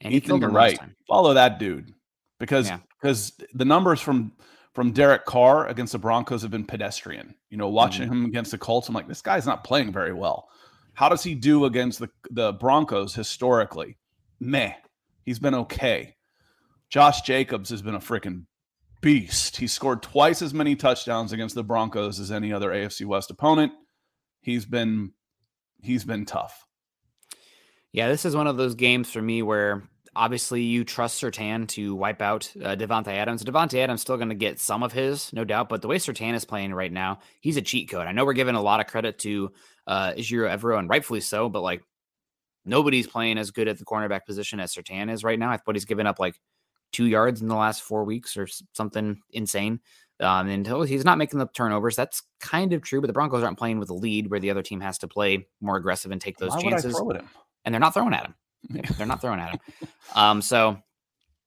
And Ethan, you're right. Follow that dude because yeah. because the numbers from from Derek Carr against the Broncos have been pedestrian. You know, watching mm-hmm. him against the Colts, I'm like, this guy's not playing very well. How does he do against the the Broncos historically? Meh. He's been okay. Josh Jacobs has been a freaking beast. He scored twice as many touchdowns against the Broncos as any other A F C West opponent. He's been he's been tough. Yeah, this is one of those games for me where obviously you trust Sertan to wipe out uh, Davante Adams. Davante Adams still going to get some of his, no doubt, but the way Sertan is playing right now, he's a cheat code. I know we're giving a lot of credit to uh, Ejiro Evero, and rightfully so, but like, nobody's playing as good at the cornerback position as Sertan is right now. I thought he's given up like two yards in the last four weeks or something insane. Um, and he's not making the turnovers. That's kind of true, but the Broncos aren't playing with a lead where the other team has to play more aggressive and take those Why chances. Would I throw at him? And they're not throwing at him. They're not throwing at him. Um, so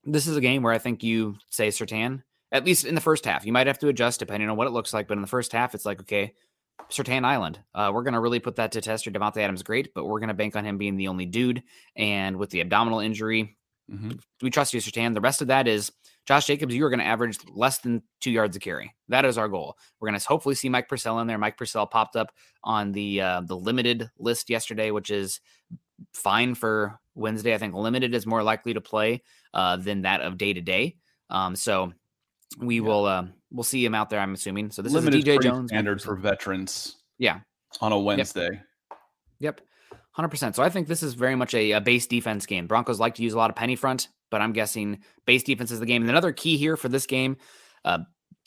this is a game where I think you say Sertan, at least in the first half, you might have to adjust depending on what it looks like. But in the first half, it's like, okay, Sertan Island. Uh, we're going to really put that to test. Your Davante Adams great, but we're going to bank on him being the only dude. And with the abdominal injury, mm-hmm. we trust you, Sertan. The rest of that is Josh Jacobs. You are going to average less than two yards a carry. That is our goal. We're going to hopefully see Mike Purcell in there. Mike Purcell popped up on the uh, the limited list yesterday, which is fine for Wednesday. I think limited is more likely to play uh, than that of day to day. So we yeah. will. Uh, We'll see him out there, I'm assuming. So this limited is D J Jones standard for veterans. Yeah, on a Wednesday. Yep, hundred percent. So I think this is very much a, a base defense game. Broncos like to use a lot of penny front, but I'm guessing base defense is the game. And another key here for this game, uh,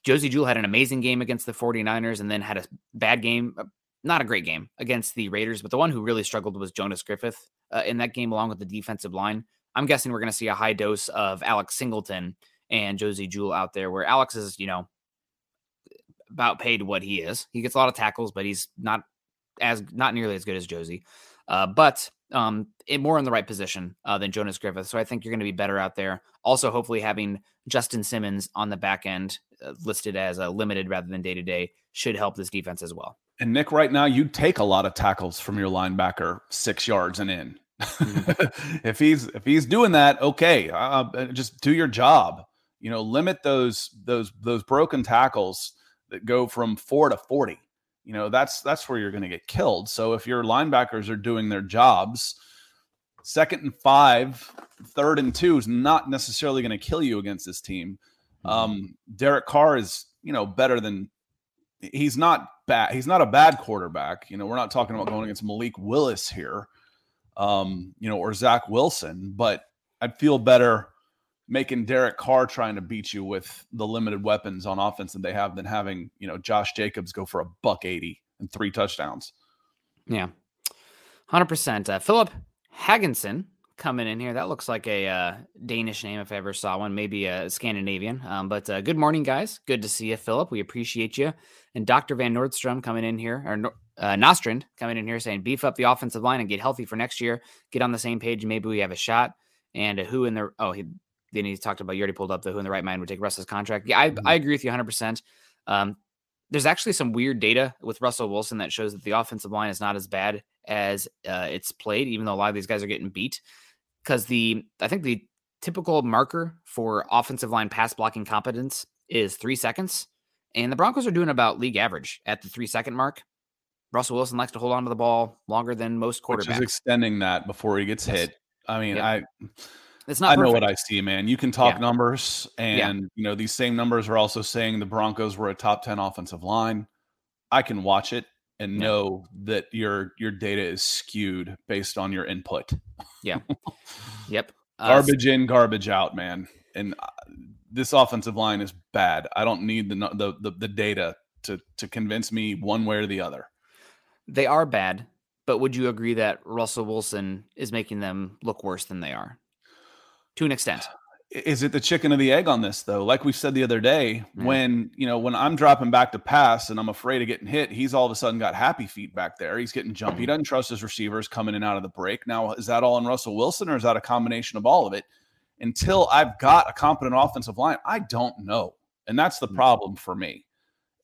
Josie Jewell had an amazing game against the forty-niners, and then had a bad game, not a great game against the Raiders. But the one who really struggled was Jonas Griffith uh, in that game, along with the defensive line. I'm guessing we're going to see a high dose of Alex Singleton and Josie Jewell out there, where Alex is, you know, about paid what he is. He gets a lot of tackles, but he's not as not nearly as good as Josie, uh, but um, it, more in the right position uh, than Jonas Griffith. So I think you're going to be better out there. Also, hopefully having Justin Simmons on the back end uh, listed as a limited rather than day-to-day should help this defense as well. And Nick, right now you take a lot of tackles from your linebacker six yards and in. Mm-hmm. if he's, if he's doing that, okay, uh, just do your job, you know, limit those, those, those broken tackles that go from four to forty. You know, that's, that's where you're going to get killed. So if your linebackers are doing their jobs, second and five, third and two is not necessarily going to kill you against this team. Mm-hmm. Um, Derek Carr is, you know, better than he's not bad. He's not a bad quarterback. You know, we're not talking about going against Malik Willis here. Um, you know, or Zach Wilson, but I'd feel better making Derek Carr trying to beat you with the limited weapons on offense that they have than having, you know, Josh Jacobs go for a buck eighty and three touchdowns. Yeah. one hundred percent. Uh, Philip Hagginson coming in here. That looks like a uh, Danish name if I ever saw one, maybe a Scandinavian. Um, but uh, good morning, guys. Good to see you, Philip. We appreciate you. And Doctor Van Nordstrom coming in here, or uh, Nostrand coming in here saying, beef up the offensive line and get healthy for next year. Get on the same page. Maybe we have a shot. And a who in the, oh, he, then he talked about, you already pulled up the who in the right mind would take Russ's contract. Yeah, I, mm-hmm. I agree with you one hundred percent. Um, there's actually some weird data with Russell Wilson that shows that the offensive line is not as bad as uh, it's played, even though a lot of these guys are getting beat. Because the, I think the typical marker for offensive line pass blocking competence is three seconds. And the Broncos are doing about league average at the three second mark. Russell Wilson likes to hold on to the ball longer than most quarterbacks. Which is extending that before he gets yes. hit. I mean, yep. I it's not I perfect. know what I see, man. You can talk yeah. numbers, and yeah. you know, these same numbers are also saying the Broncos were a top ten offensive line. I can watch it and yeah. know that your your data is skewed based on your input. Yeah. Yep. Garbage uh, in, garbage out, man. And uh, this offensive line is bad. I don't need the, the the the data to to convince me one way or the other. They are bad, but would you agree that Russell Wilson is making them look worse than they are? To an extent. Is it the chicken or the egg on this, though? Like we said the other day, mm-hmm. when, you know, when I'm dropping back to pass and I'm afraid of getting hit, he's all of a sudden got happy feet back there. He's getting jumpy. Mm-hmm. He doesn't trust his receivers coming in out of the break. Now, is that all on Russell Wilson, or is that a combination of all of it? Until I've got a competent offensive line, I don't know. And that's the mm-hmm. problem for me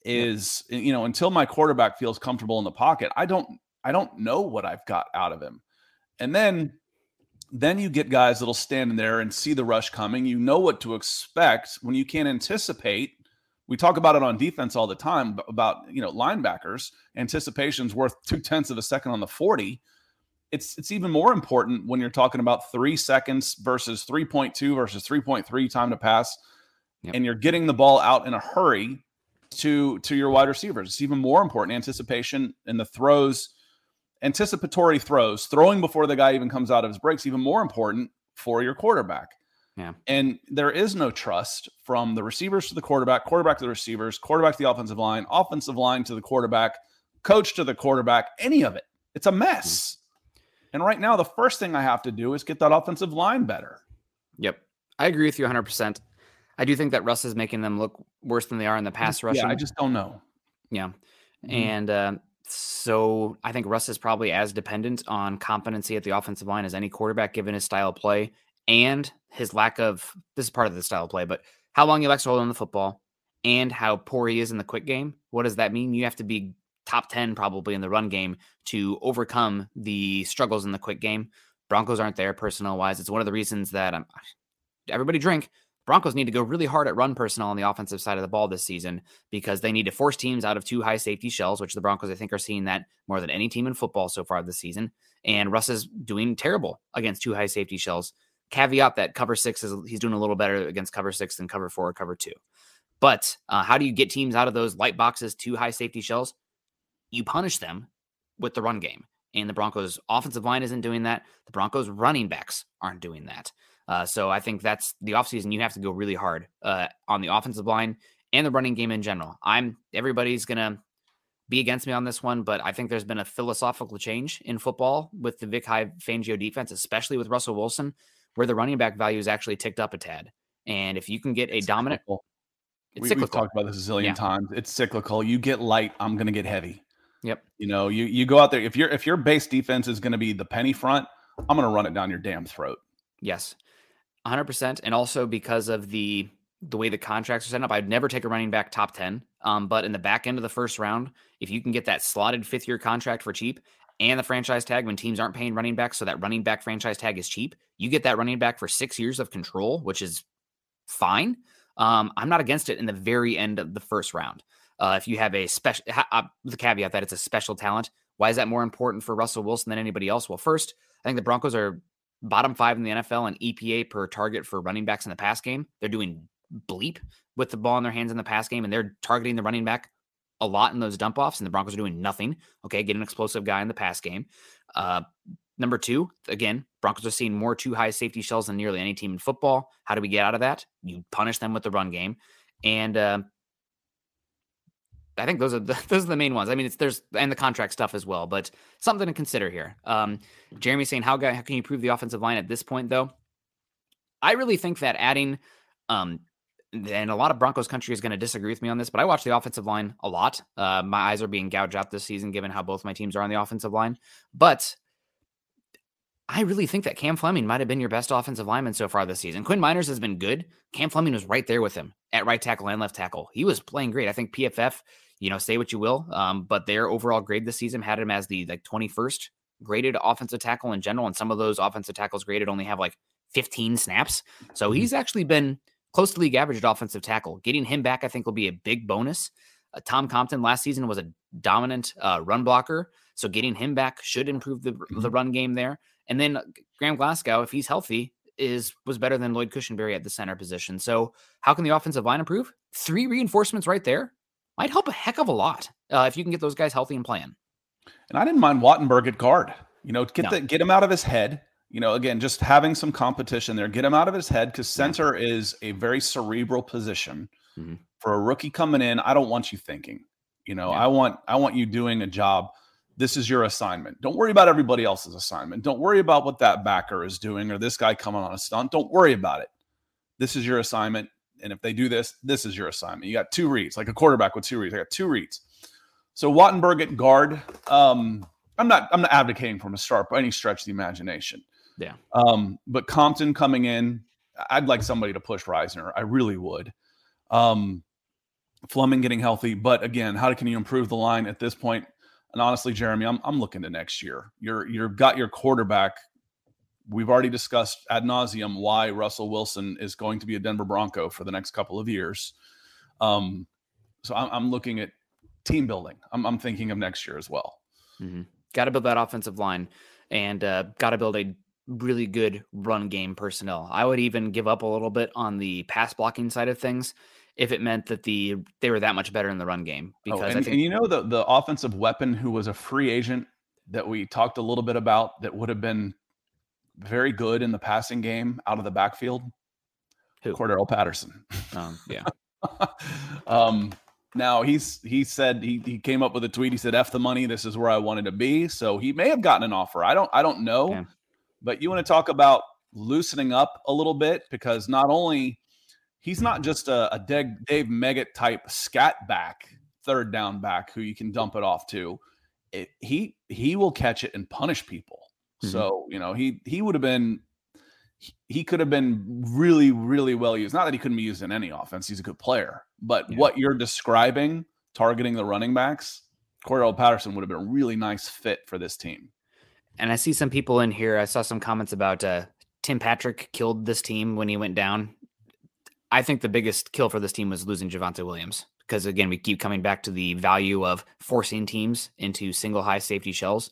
is, you know, until my quarterback feels comfortable in the pocket, I don't, I don't know what I've got out of him. And then Then you get guys that'll stand in there and see the rush coming. You know what to expect when you can't anticipate. We talk about it on defense all the time about, you know, linebackers. Anticipation's worth two tenths of a second on the forty. It's it's even more important when you're talking about three seconds versus three point two versus three point three time to pass, yep. and you're getting the ball out in a hurry to to your wide receivers. It's even more important anticipation and the throws. Anticipatory throws, throwing before the guy even comes out of his breaks, even more important for your quarterback. Yeah. And there is no trust from the receivers to the quarterback, quarterback to the receivers, quarterback to the offensive line, offensive line to the quarterback, coach to the quarterback, any of it. It's a mess. Mm-hmm. And right now, the first thing I have to do is get that offensive line better. Yep. I agree with you one hundred percent. I do think that Russ is making them look worse than they are in the pass rush. Yeah, I just don't know. Yeah. Mm-hmm. And, uh, So I think Russ is probably as dependent on competency at the offensive line as any quarterback, given his style of play and his lack of, this is part of the style of play, but how long he likes to hold on the football and how poor he is in the quick game. What does that mean? You have to be top ten probably in the run game to overcome the struggles in the quick game. Broncos aren't there personnel wise. It's one of the reasons that I'm, everybody drink. Broncos need to go really hard at run personnel on the offensive side of the ball this season because they need to force teams out of two high safety shells, which the Broncos, I think, are seeing that more than any team in football so far this season. And Russ is doing terrible against two high safety shells. Caveat that cover six is he's doing a little better against cover six than cover four or cover two. But uh, how do you get teams out of those light boxes, two high safety shells? You punish them with the run game. And the Broncos offensive line isn't doing that. The Broncos running backs aren't doing that. Uh, so I think that's the offseason. You have to go really hard uh, on the offensive line and the running game in general. I'm everybody's going to be against me on this one, but I think there's been a philosophical change in football with the Vic Fangio defense, especially with Russell Wilson, where the running back value is actually ticked up a tad. And if you can get a it's dominant, cyclical. It's we, cyclical. We've talked about this a zillion yeah. times. It's cyclical. You get light, I'm going to get heavy. Yep. You know, you you go out there, if you're if your base defense is going to be the penny front, I'm going to run it down your damn throat. Yes, one hundred percent. And also because of the the way the contracts are set up, I'd never take a running back top ten. Um, but in the back end of the first round, if you can get that slotted fifth year contract for cheap and the franchise tag when teams aren't paying running backs, so that running back franchise tag is cheap, you get that running back for six years of control, which is fine. Um, I'm not against it in the very end of the first round. Uh, if you have a special, ha- uh, the caveat that it's a special talent, why is that more important for Russell Wilson than anybody else? Well, first, I think the Broncos are bottom five in the N F L in E P A per target for running backs in the pass game. They're doing bleep with the ball in their hands in the pass game, and they're targeting the running back a lot in those dump offs, and the Broncos are doing nothing. Okay, get an explosive guy in the pass game. Uh, number two, again, Broncos are seeing more too high safety shells than nearly any team in football. How do we get out of that? You punish them with the run game. And uh, I think those are the, those are the main ones. I mean, it's there's and the contract stuff as well, but something to consider here. Um, Jeremy's saying, how, how can you improve the offensive line at this point, though? I really think that adding um, – and a lot of Broncos country is going to disagree with me on this, but I watch the offensive line a lot. Uh, my eyes are being gouged out this season, given how both my teams are on the offensive line. But I really think that Cam Fleming might've been your best offensive lineman so far this season. Quinn Miners has been good. Cam Fleming was right there with him at right tackle and left tackle. He was playing great. I think P F F, you know, say what you will. Um, but their overall grade this season had him as the like twenty-first graded offensive tackle in general. And some of those offensive tackles graded only have like fifteen snaps. So he's actually been close to league average at offensive tackle. Getting him back, I think, will be a big bonus. Uh, Tom Compton last season was a dominant uh, run blocker, so getting him back should improve the the run game there. And then Graham Glasgow, if he's healthy, is was better than Lloyd Cushenberry at the center position. So how can the offensive line improve? Three reinforcements right there might help a heck of a lot uh, if you can get those guys healthy and playing. And I didn't mind Wattenberg at guard. You know, get no. the, get him out of his head. You know, again, just having some competition there, get him out of his head, because center is a very cerebral position. Mm-hmm. For a rookie coming in, I don't want you thinking. You know, yeah. I want I want you doing a job. This is your assignment. Don't worry about everybody else's assignment. Don't worry about what that backer is doing or this guy coming on a stunt. Don't worry about it. This is your assignment. And if they do this, this is your assignment. You got two reads, like a quarterback with two reads. I got two reads. So Wattenberg at guard. Um, I'm not I'm not advocating from a start by any stretch of the imagination. Yeah. Um, but Compton coming in, I'd like somebody to push Reisner. I really would. Um, Fleming getting healthy. But again, how can you improve the line at this point? And honestly, Jeremy, I'm I'm looking to next year. You're you've got your quarterback. We've already discussed ad nauseum why Russell Wilson is going to be a Denver Bronco for the next couple of years. Um, so I'm, I'm looking at team building. I'm I'm thinking of next year as well. Mm-hmm. Got to build that offensive line, and uh, got to build a really good run game personnel. I would even give up a little bit on the pass blocking side of things if it meant that the they were that much better in the run game. Because oh, and, I think, and you know the the offensive weapon who was a free agent that we talked a little bit about that would have been very good in the passing game out of the backfield? Who? Cordarrelle Patterson. Um, yeah. um, now he's he said he he came up with a tweet. He said, "F the money. This is where I wanted to be." So he may have gotten an offer. I don't I don't know. Okay. But you want to talk about loosening up a little bit, because not only he's not just a, a Dave, Dave Meggett type scat back, third down back who you can dump it off to. It, he he will catch it and punish people. Mm-hmm. So you know he he would have been he, he could have been really really well used. Not that he couldn't be used in any offense. He's a good player. But yeah. What you're describing, targeting the running backs, Cordarrelle Patterson would have been a really nice fit for this team. And I see some people in here. I saw some comments about uh, Tim Patrick killed this team when he went down. I think the biggest kill for this team was losing Javonte Williams, because, again, we keep coming back to the value of forcing teams into single high safety shells.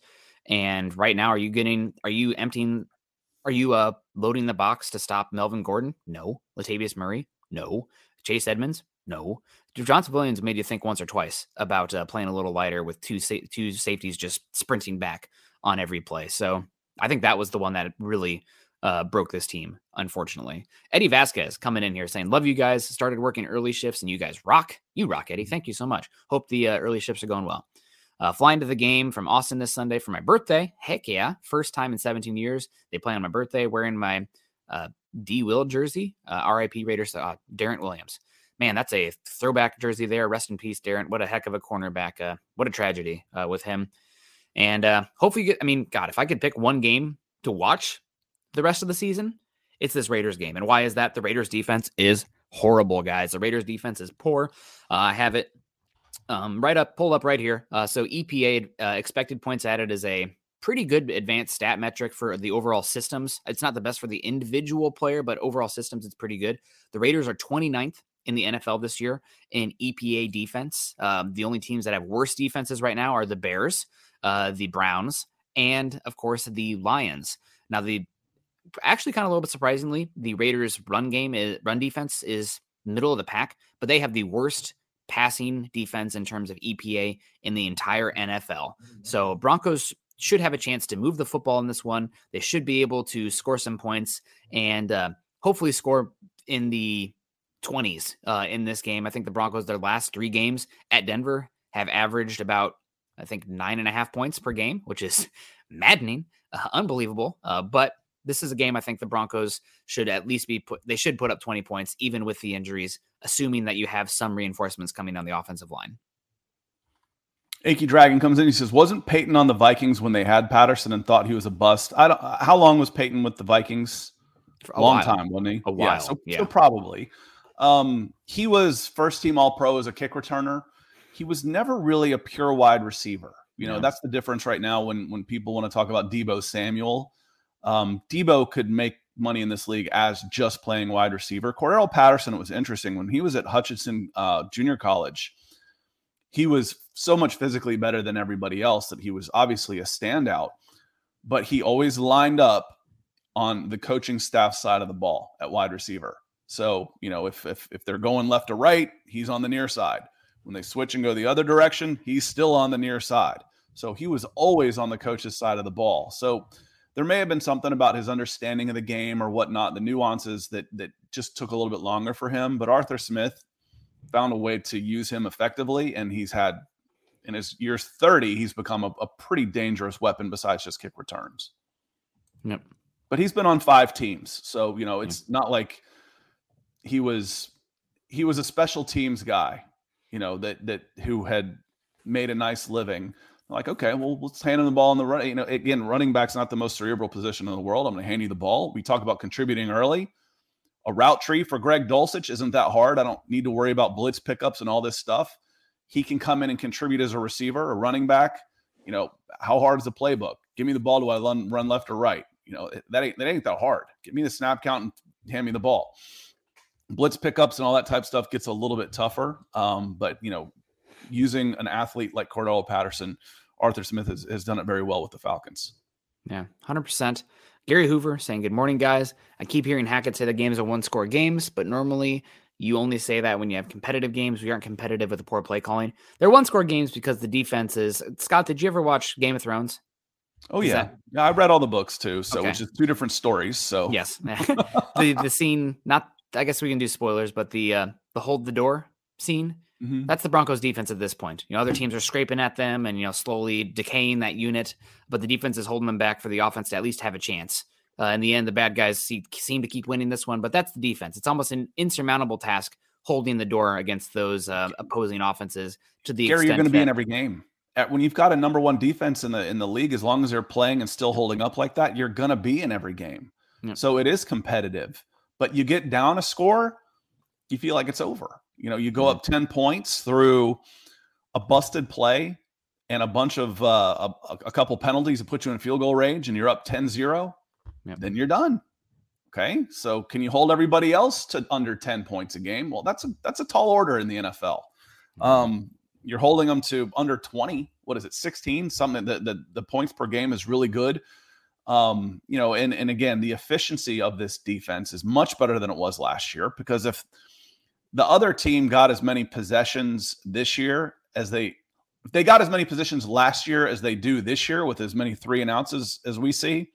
And right now, are you getting – are you emptying – are you uh, loading the box to stop Melvin Gordon? No. Latavius Murray? No. Chase Edmonds? No. Javonte Williams made you think once or twice about uh, playing a little lighter with two sa- two safeties just sprinting back on every play. So I think that was the one that really uh, broke this team, unfortunately. Eddie Vasquez coming in here saying, love you guys. Started working early shifts and you guys rock. You rock, Eddie. Thank you so much. Hope the uh, early shifts are going well. Uh, flying to the game from Austin this Sunday for my birthday. Heck yeah. First time in seventeen years. They play on my birthday, wearing my uh, D Will jersey. Uh, R I P Raiders, uh, Darrent Williams. man, that's a throwback jersey there. Rest in peace, Darrent. What a heck of a cornerback. Uh, what a tragedy uh, with him. And uh, hopefully, you get, I mean, God, if I could pick one game to watch the rest of the season, it's this Raiders game. And why is that? The Raiders defense is horrible, guys. The Raiders defense is poor. Uh, I have it um, right up, pulled up right here. Uh, so E P A, uh, expected points added, is a pretty good advanced stat metric for the overall systems. It's not the best for the individual player, but overall systems, it's pretty good. The Raiders are twenty-ninth in the N F L this year in E P A defense. Um, the only teams that have worse defenses right now are the Bears, uh, the Browns, and of course the Lions. Now, the actually kind of a little bit surprisingly, the Raiders run game is run defense is middle of the pack, but they have the worst passing defense in terms of E P A in the entire N F L. So Broncos should have a chance to move the football in this one. They should be able to score some points and uh, hopefully score in the twenties uh, in this game. I think the Broncos, their last three games at Denver, have averaged about, I think, nine and a half points per game, which is maddening, uh, unbelievable. Uh, but this is a game I think the Broncos should at least be put, they should put up twenty points, even with the injuries, assuming that you have some reinforcements coming on the offensive line. Achy Dragon comes in. He says, wasn't Peyton on the Vikings when they had Patterson and thought he was a bust? I don't, how long was Peyton with the Vikings? For a long while. time, wasn't he? A while. Yeah, so, yeah. so probably. Um, he was first team all pro as a kick returner. He was never really a pure wide receiver. You know, yeah. that's the difference right now when, when people want to talk about Debo Samuel. Um, Debo could make money in this league as just playing wide receiver. Cordero Patterson, it was interesting. When he was at Hutchinson uh, Junior College, he was so much physically better than everybody else that he was obviously a standout, but he always lined up on the coaching staff side of the ball at wide receiver. So, you know, if if if they're going left to right, he's on the near side. When they switch and go the other direction, he's still on the near side. So he was always on the coach's side of the ball. So there may have been something about his understanding of the game or whatnot, the nuances that that just took a little bit longer for him. But Arthur Smith found a way to use him effectively, and he's had, in his years thirty, he's become a, a pretty dangerous weapon besides just kick returns. Yep. But he's been on five teams, so you know it's yep. not like he was he was a special teams guy, you know, that that who had made a nice living. Like, okay, well, let's hand him the ball on the run. You know, again, running back's not the most cerebral position in the world. I'm going to hand you the ball. We talk about contributing early. A route tree for Greg Dulcich isn't that hard. I don't need to worry about blitz pickups and all this stuff. He can come in and contribute as a receiver, a running back. You know, how hard is the playbook? Give me the ball. Do I run, run left or right? You know, that ain't that ain't that hard. Give me the snap count and hand me the ball. Blitz pickups and all that type of stuff gets a little bit tougher. Um, but, you know, using an athlete like Cordell Patterson, Arthur Smith has, has done it very well with the Falcons. Yeah, one hundred percent. Gary Hoover saying, good morning, guys. I keep hearing Hackett say the games are one-score games, but normally you only say that when you have competitive games. We aren't competitive with the poor play calling. They're one-score games because the defense is... Scott, did you ever watch Game of Thrones? Oh, is yeah. That... yeah. I read all the books, too, so okay. Which is two different stories. So yes. the, the scene, not... I guess we can do spoilers, but the uh, the hold the door scene... Mm-hmm. That's the Broncos defense at this point. You know, other teams are scraping at them and, you know, slowly decaying that unit, but the defense is holding them back for the offense to at least have a chance. Uh, in the end, the bad guys see, seem to keep winning this one, but that's the defense. It's almost an insurmountable task holding the door against those uh, opposing offenses to the Gary, extent. Gary, you're going to be in every game. At, when you've got a number one defense in the in the league, as long as they're playing and still holding up like that, you're going to be in every game. Yep. So it is competitive, but you get down a score, you feel like it's over. You know, you go up ten points through a busted play and a bunch of uh, a, a couple penalties that put you in field goal range, and you're up ten zero. Yep. Then you're done. Okay, so can you hold everybody else to under ten points a game? Well, that's a that's a tall order in the N F L. Um, you're holding them to under twenty. What is it, sixteen? Something that the the points per game is really good. Um, you know, and and again, the efficiency of this defense is much better than it was last year, because if the other team got as many possessions this year as they – they got as many possessions last year as they do this year with as many three and outs as we see,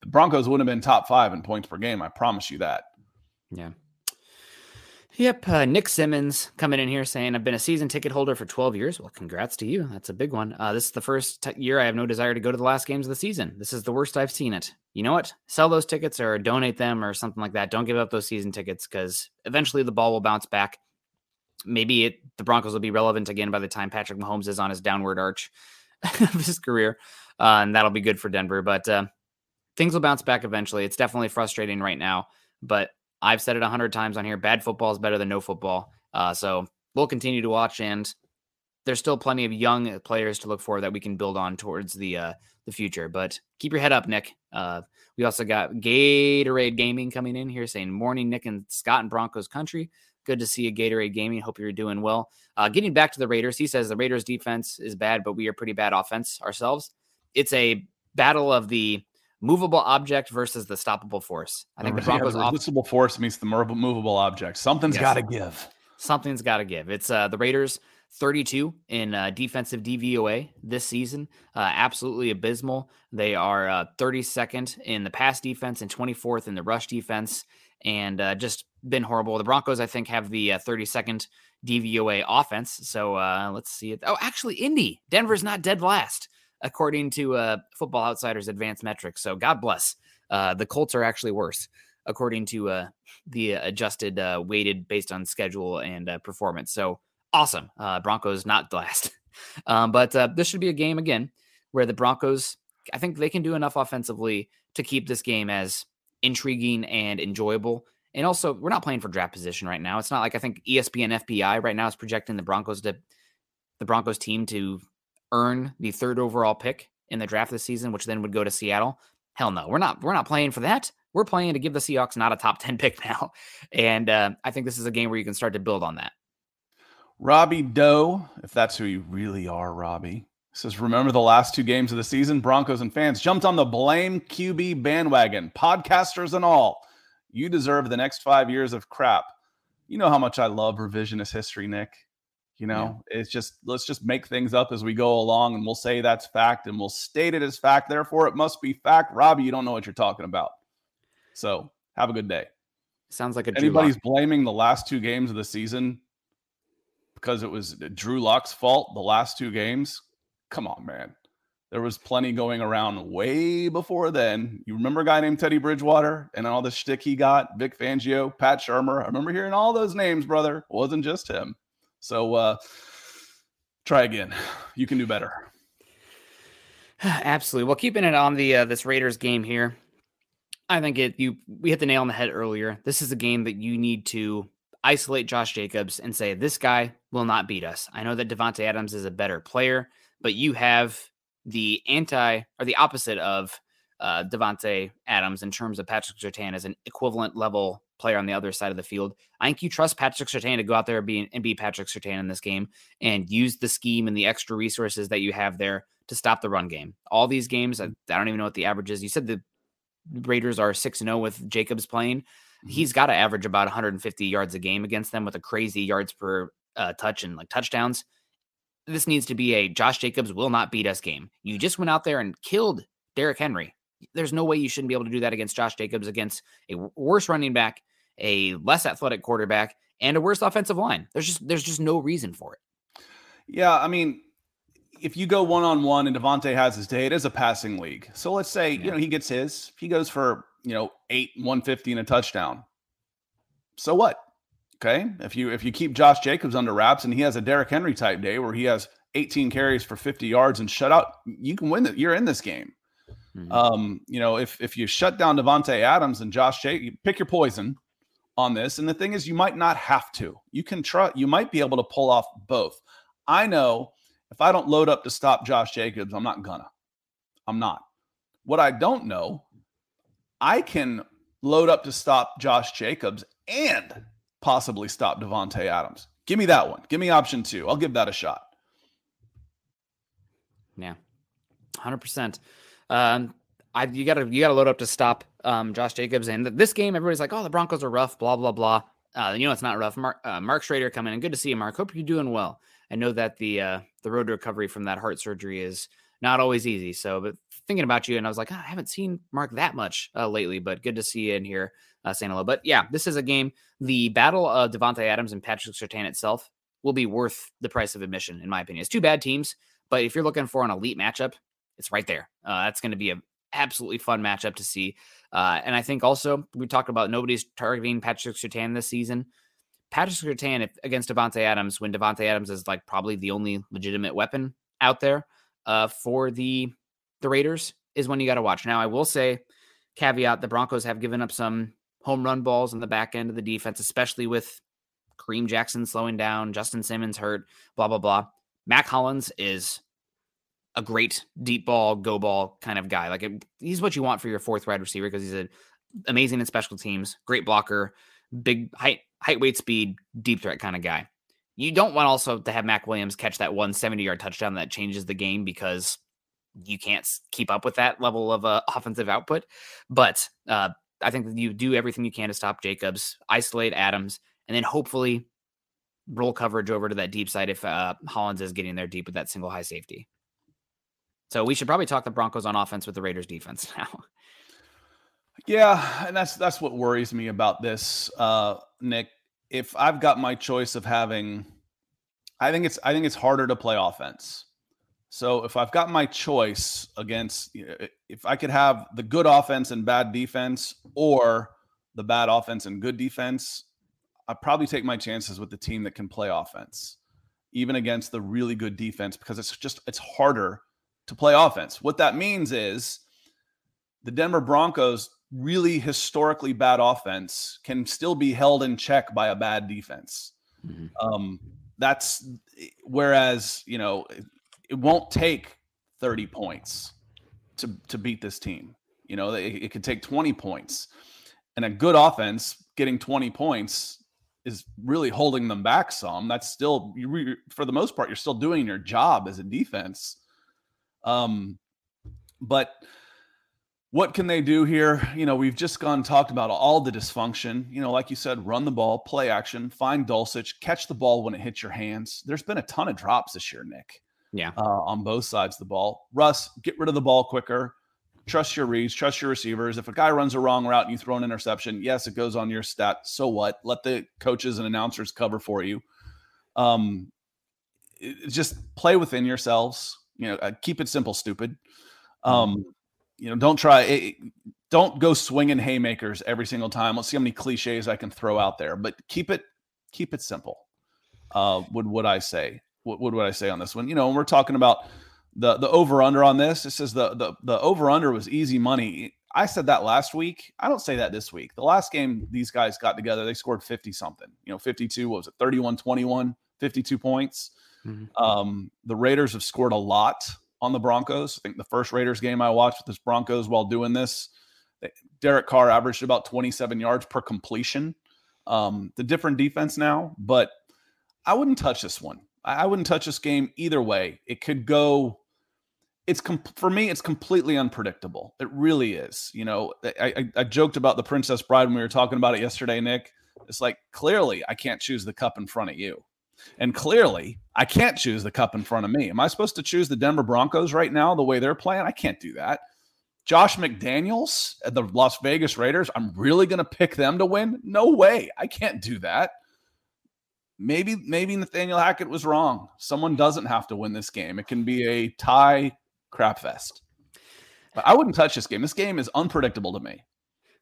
the Broncos wouldn't have been top five in points per game. I promise you that. Yeah. Yep. Uh, Nick Simmons coming in here saying, I've been a season ticket holder for twelve years. Well, congrats to you. That's a big one. Uh, this is the first t- year I have no desire to go to the last games of the season. This is the worst I've seen it. You know what? Sell those tickets or donate them or something like that. Don't give up those season tickets because eventually the ball will bounce back. Maybe it, the Broncos will be relevant again by the time Patrick Mahomes is on his downward arch of his career. Uh, and that'll be good for Denver. But uh, things will bounce back eventually. It's definitely frustrating right now. But I've said it a hundred times on here. Bad football is better than no football. Uh, so we'll continue to watch, and there's still plenty of young players to look for that we can build on towards the uh, the future. But keep your head up, Nick. Uh, we also got Gatorade Gaming coming in here saying, morning, Nick and Scott and Broncos country. Good to see you, Gatorade Gaming. Hope you're doing well. Uh, getting back to the Raiders, he says the Raiders defense is bad, but we are pretty bad offense ourselves. It's a battle of the movable object versus the stoppable force. I think the, the Broncos' movable off- force meets the movable object. Something's yes. got to give. Something's got to give. It's uh, the Raiders thirty-two in uh, defensive D V O A this season. Uh, absolutely abysmal. They are uh, thirty-second in the pass defense and twenty-fourth in the rush defense, and uh, just been horrible. The Broncos, I think, have the uh, thirty-second D V O A offense. So uh, let's see it. Oh, actually, Indy. Denver's not dead last, according to uh, Football Outsiders' advanced metrics. So God bless. Uh, the Colts are actually worse, according to uh, the adjusted uh, weighted based on schedule and uh, performance. So awesome. Uh, Broncos not last. um, but uh, this should be a game, again, where the Broncos, I think they can do enough offensively to keep this game as intriguing and enjoyable. And also, we're not playing for draft position right now. It's not like I think E S P N F B I right now is projecting the Broncos to the Broncos team to earn the third overall pick in the draft this season, which then would go to Seattle. Hell no, we're not, we're not playing for that. We're playing to give the Seahawks not a top ten pick now. And uh, I think this is a game where you can start to build on that. Robbie Doe, if that's who you really are, Robbie, says, remember the last two games of the season, Broncos and fans jumped on the blame Q B bandwagon, podcasters and all. You deserve the next five years of crap. You know how much I love revisionist history, Nick. You know, yeah. It's just, let's just make things up as we go along, and we'll say that's fact, and we'll state it as fact. Therefore, it must be fact. Robbie, you don't know what you're talking about. So have a good day. Sounds like a Drew Anybody's Lock. Blaming the last two games of the season because it was Drew Lock's fault the last two games. Come on, man. There was plenty going around way before then. You remember a guy named Teddy Bridgewater and all the shtick he got? Vic Fangio, Pat Shermer. I remember hearing all those names, brother. It wasn't just him. So uh, try again. You can do better. Absolutely. Well, keeping it on the uh, this Raiders game here, I think it you we hit the nail on the head earlier. This is a game that you need to isolate Josh Jacobs and say, this guy will not beat us. I know that Davante Adams is a better player, but you have the anti or the opposite of uh, Davante Adams in terms of Patrick Sertan as an equivalent level player on the other side of the field. I think you trust Patrick Sertan to go out there and be, and be Patrick Sertan in this game and use the scheme and the extra resources that you have there to stop the run game. All these games, I, I don't even know what the average is. You said the Raiders are six and oh with Jacobs playing. Mm-hmm. He's got to average about one hundred fifty yards a game against them with a crazy yards per uh, touch and like touchdowns. This needs to be a Josh Jacobs will not beat us game. You just went out there and killed Derrick Henry. There's no way you shouldn't be able to do that against Josh Jacobs, against a worse running back, a less athletic quarterback, and a worse offensive line. There's just there's just no reason for it. Yeah, I mean, if you go one-on-one and Devontae has his day, it is a passing league. So let's say, yeah. you know, he gets his. If he goes for, you know, eight, one fifty and a touchdown, so what? Okay? If you if you keep Josh Jacobs under wraps and he has a Derrick Henry type day where he has eighteen carries for fifty yards and shutout, you can win that. You're in this game. Mm-hmm. Um, you know, if if you shut down Davante Adams and Josh Jacobs, you pick your poison on this. And the thing is, you might not have to. You can try, you might be able to pull off both. I know if I don't load up to stop Josh Jacobs, I'm not gonna. I'm not. What I don't know, I can load up to stop Josh Jacobs and possibly stop Davante Adams. Give me that one. Give me option two. I'll give that a shot. Yeah. one hundred percent. Um, I, you gotta, you gotta load up to stop, um, Josh Jacobs. And this game, everybody's like, oh, the Broncos are rough, blah, blah, blah. Uh, you know, it's not rough. Mark, uh, Mark Schrader coming in. Good to see you, Mark. Hope you're doing well. I know that the, uh, the road to recovery from that heart surgery is not always easy. So, but thinking about you, and I was like, oh, I haven't seen Mark that much uh, lately, but good to see you in here uh, saying hello. But yeah, this is a game. The battle of Davante Adams and Patrick Sertan itself will be worth the price of admission, in my opinion. It's two bad teams, but if you're looking for an elite matchup, it's right there. Uh, that's going to be an absolutely fun matchup to see. Uh, and I think also we talked about nobody's targeting Patrick Sertan this season. Patrick Sertan against Davante Adams, when Davante Adams is like probably the only legitimate weapon out there uh, for the the Raiders, is when you got to watch. Now, I will say, caveat, the Broncos have given up some home run balls on the back end of the defense, especially with Kareem Jackson slowing down, Justin Simmons hurt, blah, blah, blah. Mac Hollins is a great deep ball, go ball kind of guy. Like it, he's what you want for your fourth wide receiver because he's an amazing in special teams, great blocker, big height, height, weight, speed, deep threat kind of guy. You don't want also to have Mac Williams catch that one seventy-yard touchdown that changes the game because you can't keep up with that level of uh, offensive output. But uh, I think that you do everything you can to stop Jacobs, isolate Adams, and then hopefully roll coverage over to that deep side if uh, Hollins is getting there deep with that single high safety. So we should probably talk the Broncos on offense with the Raiders defense now. Yeah, and that's that's what worries me about this, uh, Nick. If I've got my choice of having, I think it's I think it's harder to play offense. So if I've got my choice against, if I could have the good offense and bad defense, or the bad offense and good defense, I'd probably take my chances with the team that can play offense, even against the really good defense, because it's just it's harder to play offense. What that means is the Denver Broncos' really historically bad offense can still be held in check by a bad defense. Mm-hmm. Um, that's whereas, you know, it, it won't take thirty points to, to beat this team. You know, it, it could take twenty points, and a good offense getting twenty points is really holding them back some. That's still, you re, for the most part, you're still doing your job as a defense. Um, but what can they do here? You know, we've just gone and talked about all the dysfunction. You know, like you said, run the ball, play action, find Dulcich, catch the ball when it hits your hands. There's been a ton of drops this year, Nick. Yeah. Uh, on both sides of the ball. Russ, get rid of the ball quicker. Trust your reads, trust your receivers. If a guy runs a wrong route and you throw an interception, yes, it goes on your stat. So what? Let the coaches and announcers cover for you. Um, it, just play within yourselves. You know, uh, keep it simple, stupid. Um, You know, don't try it, don't go swinging haymakers every single time. Let's see how many cliches I can throw out there, but keep it, keep it simple. Uh, would what I say? What would what I say on this one? You know, when we're talking about the the over under on this, it says the the the over under was easy money. I said that last week. I don't say that this week. The last game these guys got together, they scored fifty something. You know, fifty-two. What was it? thirty-one twenty-one. fifty-two points. Mm-hmm. Um, the Raiders have scored a lot on the Broncos. I think the first Raiders game I watched with this Broncos while doing this, Derek Carr averaged about twenty-seven yards per completion. Um, the different defense now, but I wouldn't touch this one. I wouldn't touch this game either way. It could go. It's com- for me, it's completely unpredictable. It really is. You know, I, I, I joked about the Princess Bride when we were talking about it yesterday, Nick. It's like, clearly I can't choose the cup in front of you. And clearly, I can't choose the cup in front of me. Am I supposed to choose the Denver Broncos right now, the way they're playing? I can't do that. Josh McDaniels at the Las Vegas Raiders, I'm really going to pick them to win? No way. I can't do that. Maybe, maybe Nathaniel Hackett was wrong. Someone doesn't have to win this game. It can be a tie crap fest. But I wouldn't touch this game. This game is unpredictable to me.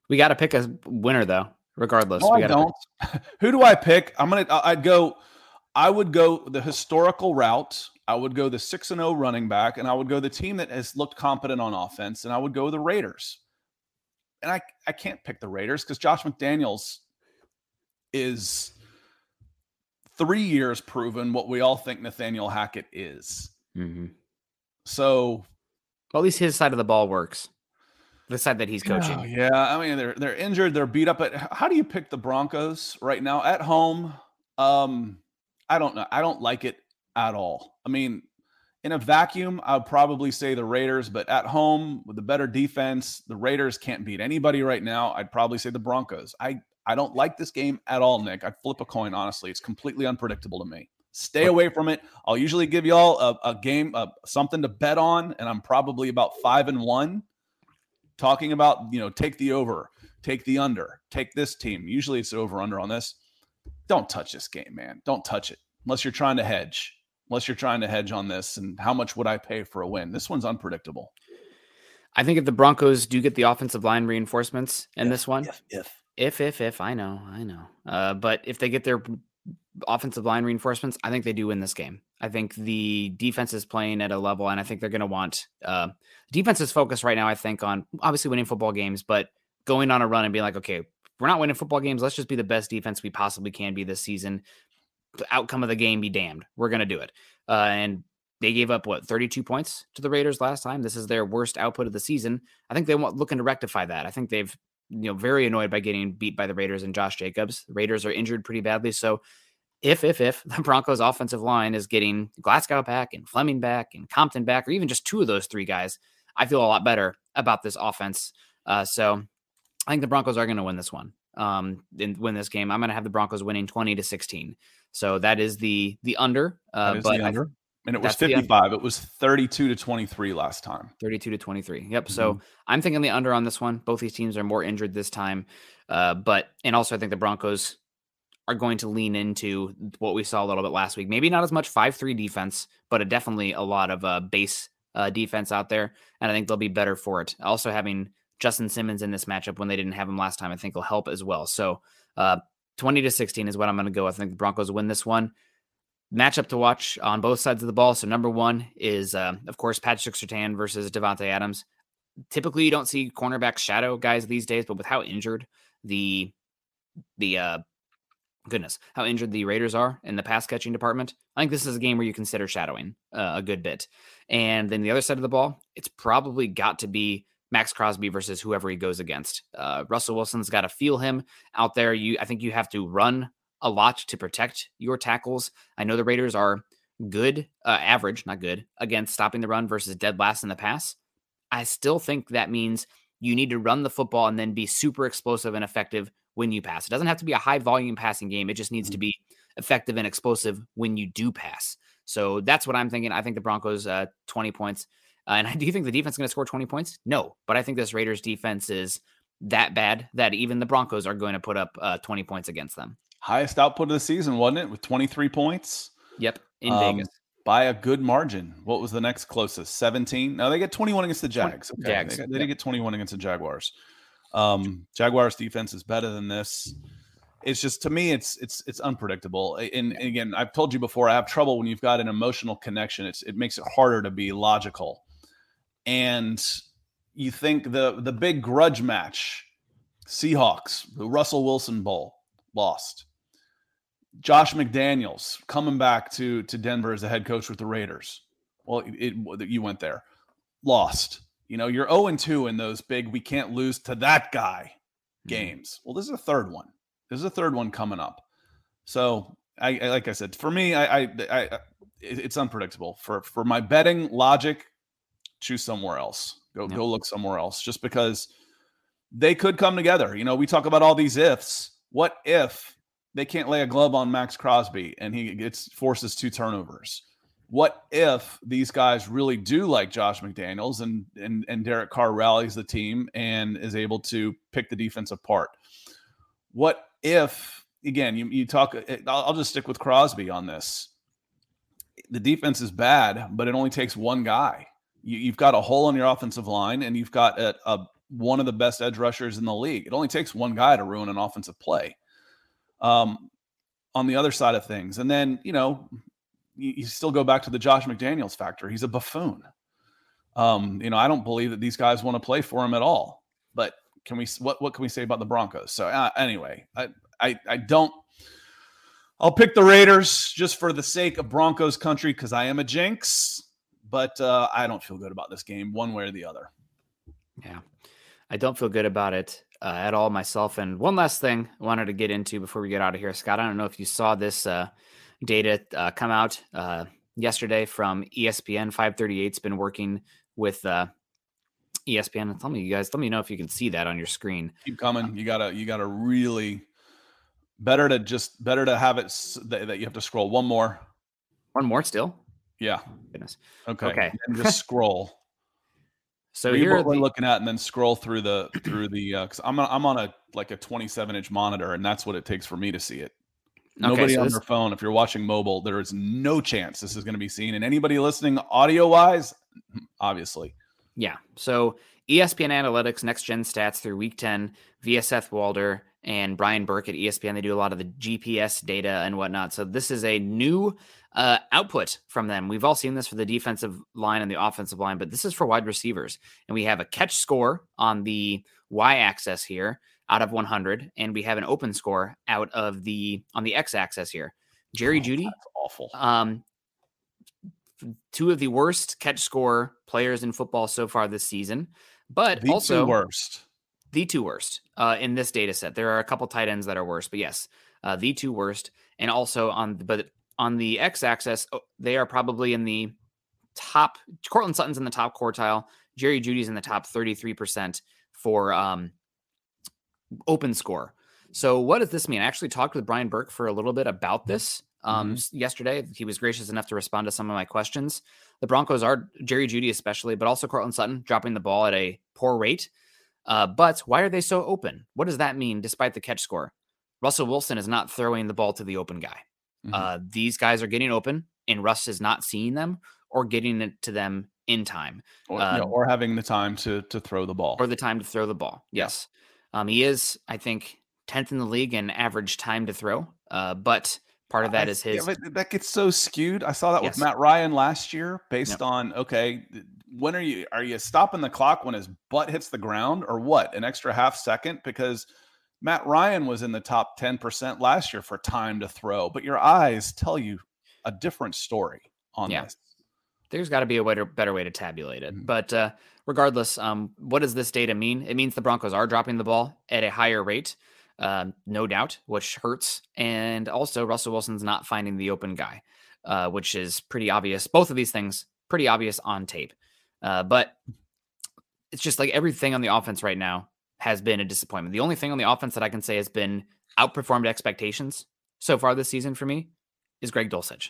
We got to pick a winner, though, regardless. No, we I don't. Pick. Who do I pick? I'm going to – I'd go – I would go the historical route. I would go the six and oh running back, and I would go the team that has looked competent on offense, and I would go the Raiders. And I, I can't pick the Raiders because Josh McDaniels is three years proven what we all think Nathaniel Hackett is. Mm-hmm. So, well, at least his side of the ball works. The side that he's coaching. Oh, yeah, I mean, they're they're injured, they're beat up. But how do you pick the Broncos right now at home? Um. I don't know. I don't like it at all. I mean, in a vacuum, I would probably say the Raiders, but at home with the better defense, the Raiders can't beat anybody right now. I'd probably say the Broncos. I, I don't like this game at all, Nick. I'd flip a coin, honestly. It's completely unpredictable to me. Stay away from it. I'll usually give y'all a, a game, a, something to bet on, and I'm probably about five and one talking about, you know, take the over, take the under, take this team. Usually it's over under on this. Don't touch this game, man. Don't touch it unless you're trying to hedge, unless you're trying to hedge on this. And how much would I pay for a win? This one's unpredictable. I think if the Broncos do get the offensive line reinforcements in if, this one, if, if, if, if, if, I know, I know. Uh, but if they get their offensive line reinforcements, I think they do win this game. I think the defense is playing at a level, and I think they're going to want uh, defense is focused right now, I think, on obviously winning football games, but going on a run and being like, okay, we're not winning football games. Let's just be the best defense we possibly can be this season. The outcome of the game be damned. We're going to do it. Uh, and they gave up, what, thirty-two points to the Raiders last time? This is their worst output of the season. I think they want looking to rectify that. I think they've, you know, very annoyed by getting beat by the Raiders and Josh Jacobs. The Raiders are injured pretty badly. So if, if, if the Broncos offensive line is getting Glasgow back and Fleming back and Compton back, or even just two of those three guys, I feel a lot better about this offense. Uh, so I think the Broncos are going to win this one. Um, and win this game. I'm going to have the Broncos winning twenty to sixteen. So that is the, the under, uh, but the under. I, and it was fifty-five. It was thirty-two to twenty-three last time. thirty-two to twenty-three. Yep. Mm-hmm. So I'm thinking the under on this one. Both these teams are more injured this time. Uh, but, and also I think the Broncos are going to lean into what we saw a little bit last week. Maybe not as much five three defense, but a, definitely a lot of uh, base uh, defense out there. And I think they'll be better for it. Also having Justin Simmons in this matchup when they didn't have him last time, I think will help as well. So uh, twenty to sixteen is what I'm going to go. I think the Broncos win this one. Matchup to watch on both sides of the ball. So number one is, uh, of course, Patrick Sertan versus Davante Adams. Typically, you don't see cornerback shadow guys these days, but with how injured the the uh, goodness, how injured the Raiders are in the pass catching department, I think this is a game where you consider shadowing uh, a good bit. And then the other side of the ball, it's probably got to be Max Crosby versus whoever he goes against. Uh, Russell Wilson's got to feel him out there. You, I think you have to run a lot to protect your tackles. I know the Raiders are good, uh, average, not good, against stopping the run versus dead last in the pass. I still think that means you need to run the football and then be super explosive and effective when you pass. It doesn't have to be a high volume passing game. It just needs to be effective and explosive when you do pass. So that's what I'm thinking. I think the Broncos, uh, twenty points. Uh, and I do you think the defense is going to score twenty points? No, but I think this Raiders defense is that bad that even the Broncos are going to put up uh, twenty points against them. Highest output of the season, wasn't it? With twenty-three points. Yep. In um, Vegas. By a good margin. What was the next closest? seventeen. No, they get twenty-one against the Jags. Okay. Jags. They, they yep. didn't get twenty-one against the Jaguars. Um, Jaguars defense is better than this. It's just, to me, it's it's it's unpredictable. And, and again, I've told you before, I have trouble when you've got an emotional connection. It's it makes it harder to be logical. And you think the the big grudge match, Seahawks, the Russell Wilson Bowl, lost. Josh McDaniels coming back to, to Denver as the head coach with the Raiders. Well, it, it, you went there. Lost. You know, you're oh and two in those big, we can't lose to that guy games. Well, this is a third one. There's a third one coming up. So, I, I like I said, for me, I, I, I it's unpredictable. For, for my betting logic, choose somewhere else. Go yeah. go look somewhere else, just because they could come together. You know, we talk about all these ifs. What if they can't lay a glove on Max Crosby and he gets forces two turnovers? What if these guys really do like Josh McDaniels and and and Derek Carr rallies the team and is able to pick the defense apart? What if, again, you, you talk, I'll, I'll just stick with Crosby on this. The defense is bad, but it only takes one guy. You, you've got a hole on your offensive line, and you've got a, a one of the best edge rushers in the league. It only takes one guy to ruin an offensive play um, on the other side of things. And then, you know, you, you still go back to the Josh McDaniels factor. He's a buffoon. Um, you know, I don't believe that these guys want to play for him at all. But can we? What what can we say about the Broncos? So uh, anyway, I, I I don't. I'll pick the Raiders just for the sake of Broncos country because I am a jinx. But uh, I don't feel good about this game one way or the other. Yeah, I don't feel good about it uh, at all myself. And one last thing I wanted to get into before we get out of here, Scott. I don't know if you saw this uh, data uh, come out uh, yesterday from E S P N. five thirty-eight's been working with uh, E S P N. Tell me, you guys, let me know if you can see that on your screen. Keep coming. You gotta, you gotta really better to just better to have it that you have to scroll one more. One more still? Yeah. Goodness. Okay. Okay. And just scroll. So Read you're what we're the, looking at, and then scroll through the through the uh, because I'm on, I'm on a like a twenty-seven inch monitor, and that's what it takes for me to see it. Nobody okay, so on this, their phone. If you're watching mobile, there is no chance this is going to be seen. And anybody listening audio wise, obviously. Yeah. So E S P N Analytics, Next Gen Stats through Week ten, V S F Walder and Brian Burke at E S P N. They do a lot of the G P S data and whatnot. So this is a new uh, output from them. We've all seen this for the defensive line and the offensive line, but this is for wide receivers. And we have a catch score on the Y-axis here out of one hundred, and we have an open score out of the on the X-axis here. Jerry oh, Jeudy, that's awful. Um, two of the worst catch score players in football so far this season, but the also two worst. The two worst uh, in this data set. There are a couple tight ends that are worse, but yes, uh, the two worst. And also on the, but on the X-axis, oh, they are probably in the top. Cortland Sutton's in the top quartile. Jerry Jeudy's in the top thirty-three percent for um, open score. So what does this mean? I actually talked with Brian Burke for a little bit about this um, mm-hmm. yesterday. He was gracious enough to respond to some of my questions. The Broncos are, Jerry Jeudy especially, but also Cortland Sutton dropping the ball at a poor rate. Uh, but why are they so open? What does that mean despite the catch score? Russell Wilson is not throwing the ball to the open guy. Mm-hmm. Uh, these guys are getting open, and Russ is not seeing them or getting it to them in time. Or, uh, no, or having the time to to throw the ball. Or the time to throw the ball, yes. Yeah. Um, he is, I think, tenth in the league in average time to throw, uh, but part of that I, is his. Yeah, that gets so skewed. I saw that yes. with Matt Ryan last year based no. on, okay, when are you, are you stopping the clock when his butt hits the ground or what? An extra half second? Because Matt Ryan was in the top ten percent last year for time to throw, but your eyes tell you a different story on yeah. this. There's got to be a way to, better way to tabulate it. Mm-hmm. But uh, regardless, um, what does this data mean? It means the Broncos are dropping the ball at a higher rate, um, no doubt, which hurts. And also Russell Wilson's not finding the open guy, uh, which is pretty obvious. Both of these things, pretty obvious on tape. Uh, but it's just like everything on the offense right now has been a disappointment. The only thing on the offense that I can say has been outperformed expectations so far this season for me is Greg Dulcich.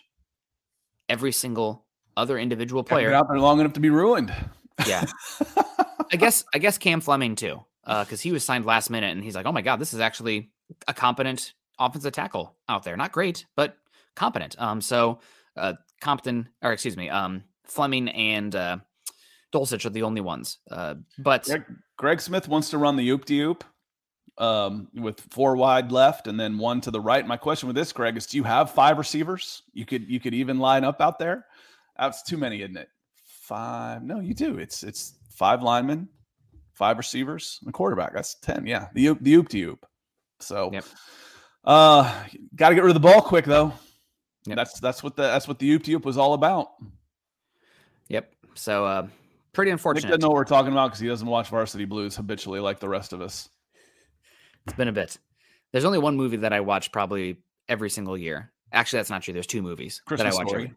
Every single other individual player been out there long enough to be ruined. Yeah, I guess I guess Cam Fleming too, because uh, he was signed last minute and he's like, oh my god, this is actually a competent offensive tackle out there. Not great, but competent. Um, so uh, Compton, or excuse me, um, Fleming and. Uh, Dulcich are the only ones, uh, but Greg, Greg Smith wants to run the oop de oop um, with four wide left and then one to the right. My question with this, Greg, is: do you have five receivers? You could you could even line up out there. That's too many, isn't it? Five? No, you do. It's it's five linemen, five receivers, and a quarterback. That's ten. Yeah, the oop the oop de oop. So, yep. uh, got to get rid of the ball quick though. Yep. That's that's what the that's what the oop de oop was all about. Yep. So. Uh, Pretty unfortunate. Nick doesn't know what we're talking about because he doesn't watch Varsity Blues habitually like the rest of us. It's been a bit. There's only one movie that I watch probably every single year. Actually, that's not true. There's two movies Christmas that I watch Story.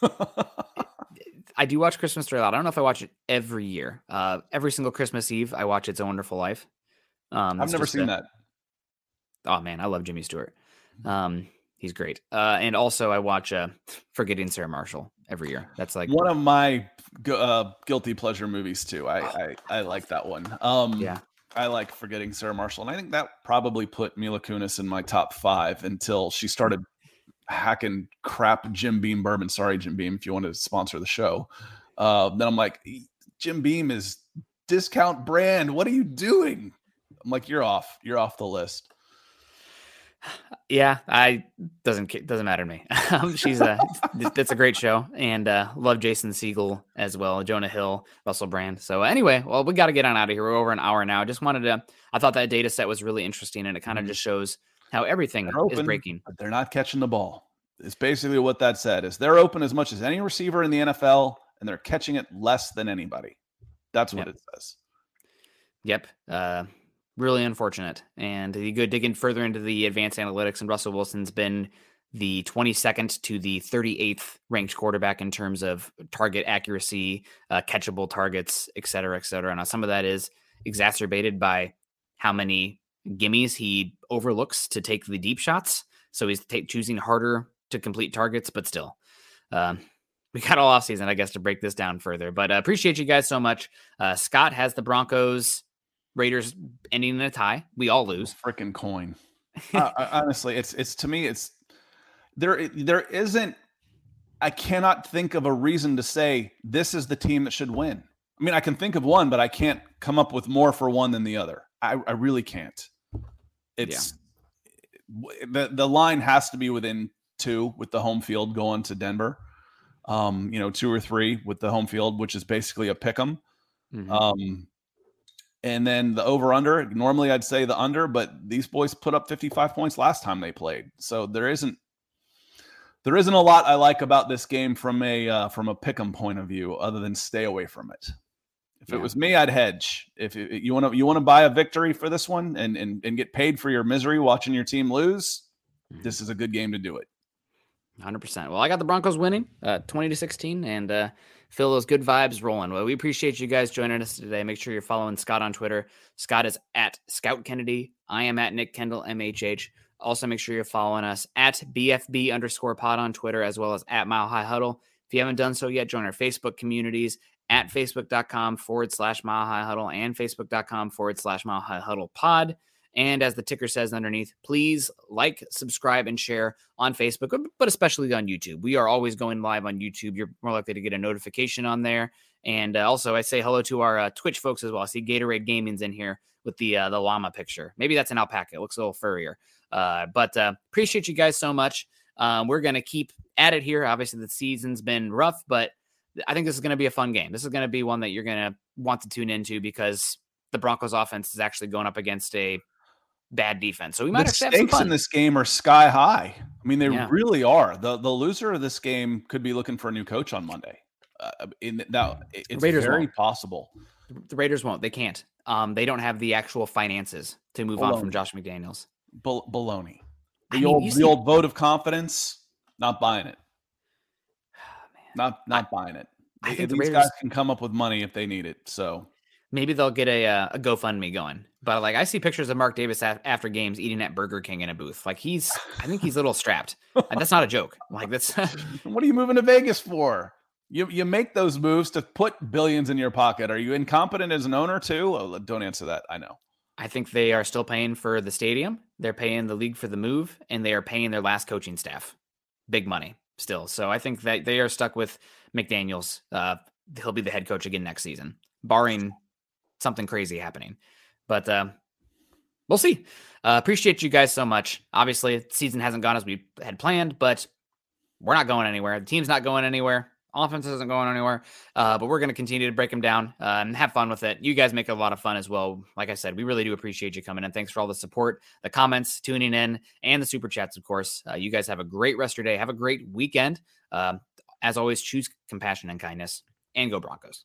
Every I do watch Christmas Story a lot. I don't know if I watch it every year. Uh, every single Christmas Eve, I watch It's a Wonderful Life. Um, I've never seen a... that. Oh, man. I love Jimmy Stewart. Um, he's great. Uh, and also, I watch uh, Forgetting Sarah Marshall. Every year. That's like one of my uh, guilty pleasure movies too. I, I, I like that one. Um, yeah. I like Forgetting Sarah Marshall. And I think that probably put Mila Kunis in my top five until she started hacking crap Jim Beam bourbon. Sorry, Jim Beam, if you want to sponsor the show. Uh, then I'm like, Jim Beam is discount brand. What are you doing? I'm like, you're off. You're off the list. Yeah, I doesn't doesn't matter to me. She's a that's a great show, and uh, love Jason Segel as well, Jonah Hill, Russell Brand. So anyway, well, we got to get on out of here. We're over an hour now. Just wanted to. I thought that data set was really interesting, and it kind of just shows how everything open, is breaking. But they're not catching the ball. It's basically what that said. Is they're open as much as any receiver in the N F L, and they're catching it less than anybody. That's what yep. it says. Yep. Uh, Really unfortunate. And you go digging further into the advanced analytics, and Russell Wilson's been the twenty-second to the thirty-eighth ranked quarterback in terms of target accuracy, uh, catchable targets, et cetera, et cetera. Now, some of that is exacerbated by how many gimmies he overlooks to take the deep shots. So he's t- choosing harder to complete targets, but still, um, we got all off season, I guess, to break this down further, but I uh, appreciate you guys so much. Uh, Scott has the Broncos Raiders ending in a tie. We all lose. Freaking coin. uh, honestly, it's, it's to me, it's there, there isn't, I cannot think of a reason to say this is the team that should win. I mean, I can think of one, but I can't come up with more for one than the other. I, I really can't. It's yeah. the, the line has to be within two with the home field going to Denver. Um, you know, two or three with the home field, which is basically a pick 'em. Mm-hmm. Um, and then the over under, normally I'd say the under, but these boys put up fifty-five points last time they played. So there isn't, there isn't a lot I like about this game from a, uh, from a pick 'em point of view, other than stay away from it. If yeah. it was me, I'd hedge. If it, you want to, you want to buy a victory for this one and, and, and get paid for your misery watching your team lose, mm-hmm. this is a good game to do it. one hundred percent. Well, I got the Broncos winning uh, twenty to sixteen and uh, feel those good vibes rolling. Well, we appreciate you guys joining us today. Make sure you're following Scott on Twitter. Scott is at Scout Kennedy. I am at Nick Kendall, M H H. Also, make sure you're following us at B F B underscore pod on Twitter, as well as at Mile High Huddle. If you haven't done so yet, join our Facebook communities at facebook.com forward slash Mile High Huddle and facebook.com forward slash Mile High Huddle pod. And as the ticker says underneath, please like, subscribe, and share on Facebook, but especially on YouTube. We are always going live on YouTube. You're more likely to get a notification on there. And uh, also, I say hello to our uh, Twitch folks as well. I see Gatorade Gaming's in here with the uh, the llama picture. Maybe that's an alpaca. It looks a little furrier. Uh, but uh, appreciate you guys so much. Um, we're going to keep at it here. Obviously, the season's been rough, but I think this is going to be a fun game. This is going to be one that you're going to want to tune into because the Broncos offense is actually going up against a bad defense. So we might the actually have some fun. The stakes in this game are sky high. I mean, they yeah. really are. The The loser of this game could be looking for a new coach on Monday. Uh, in now, it's Raiders very won't. possible. The Raiders won't. They can't. Um, they don't have the actual finances to move Baloney. on from Josh McDaniels. Bal- baloney. The I mean, old the see- old vote of confidence. Not buying it. Oh, man. Not not I, buying it. I think These the Raiders- guys can come up with money if they need it. So. Maybe they'll get a uh, a GoFundMe going, but like I see pictures of Mark Davis af- after games eating at Burger King in a booth. Like he's, I think he's a little strapped. And that's not a joke. Like that's. What are you moving to Vegas for? You you make those moves to put billions in your pocket. Are you incompetent as an owner too? Oh, don't answer that. I know. I think they are still paying for the stadium. They're paying the league for the move, and they are paying their last coaching staff big money still. So I think that they are stuck with McDaniels. Uh, he'll be the head coach again next season, barring something crazy happening, but uh, we'll see. Uh, appreciate you guys so much. Obviously, the season hasn't gone as we had planned, but we're not going anywhere. The team's not going anywhere. Offense isn't going anywhere, uh, but we're going to continue to break them down uh, and have fun with it. You guys make it a lot of fun as well. Like I said, we really do appreciate you coming in. Thanks for all the support, the comments, tuning in, and the super chats, of course. Uh, you guys have a great rest of your day. Have a great weekend. Uh, as always, choose compassion and kindness, and go Broncos.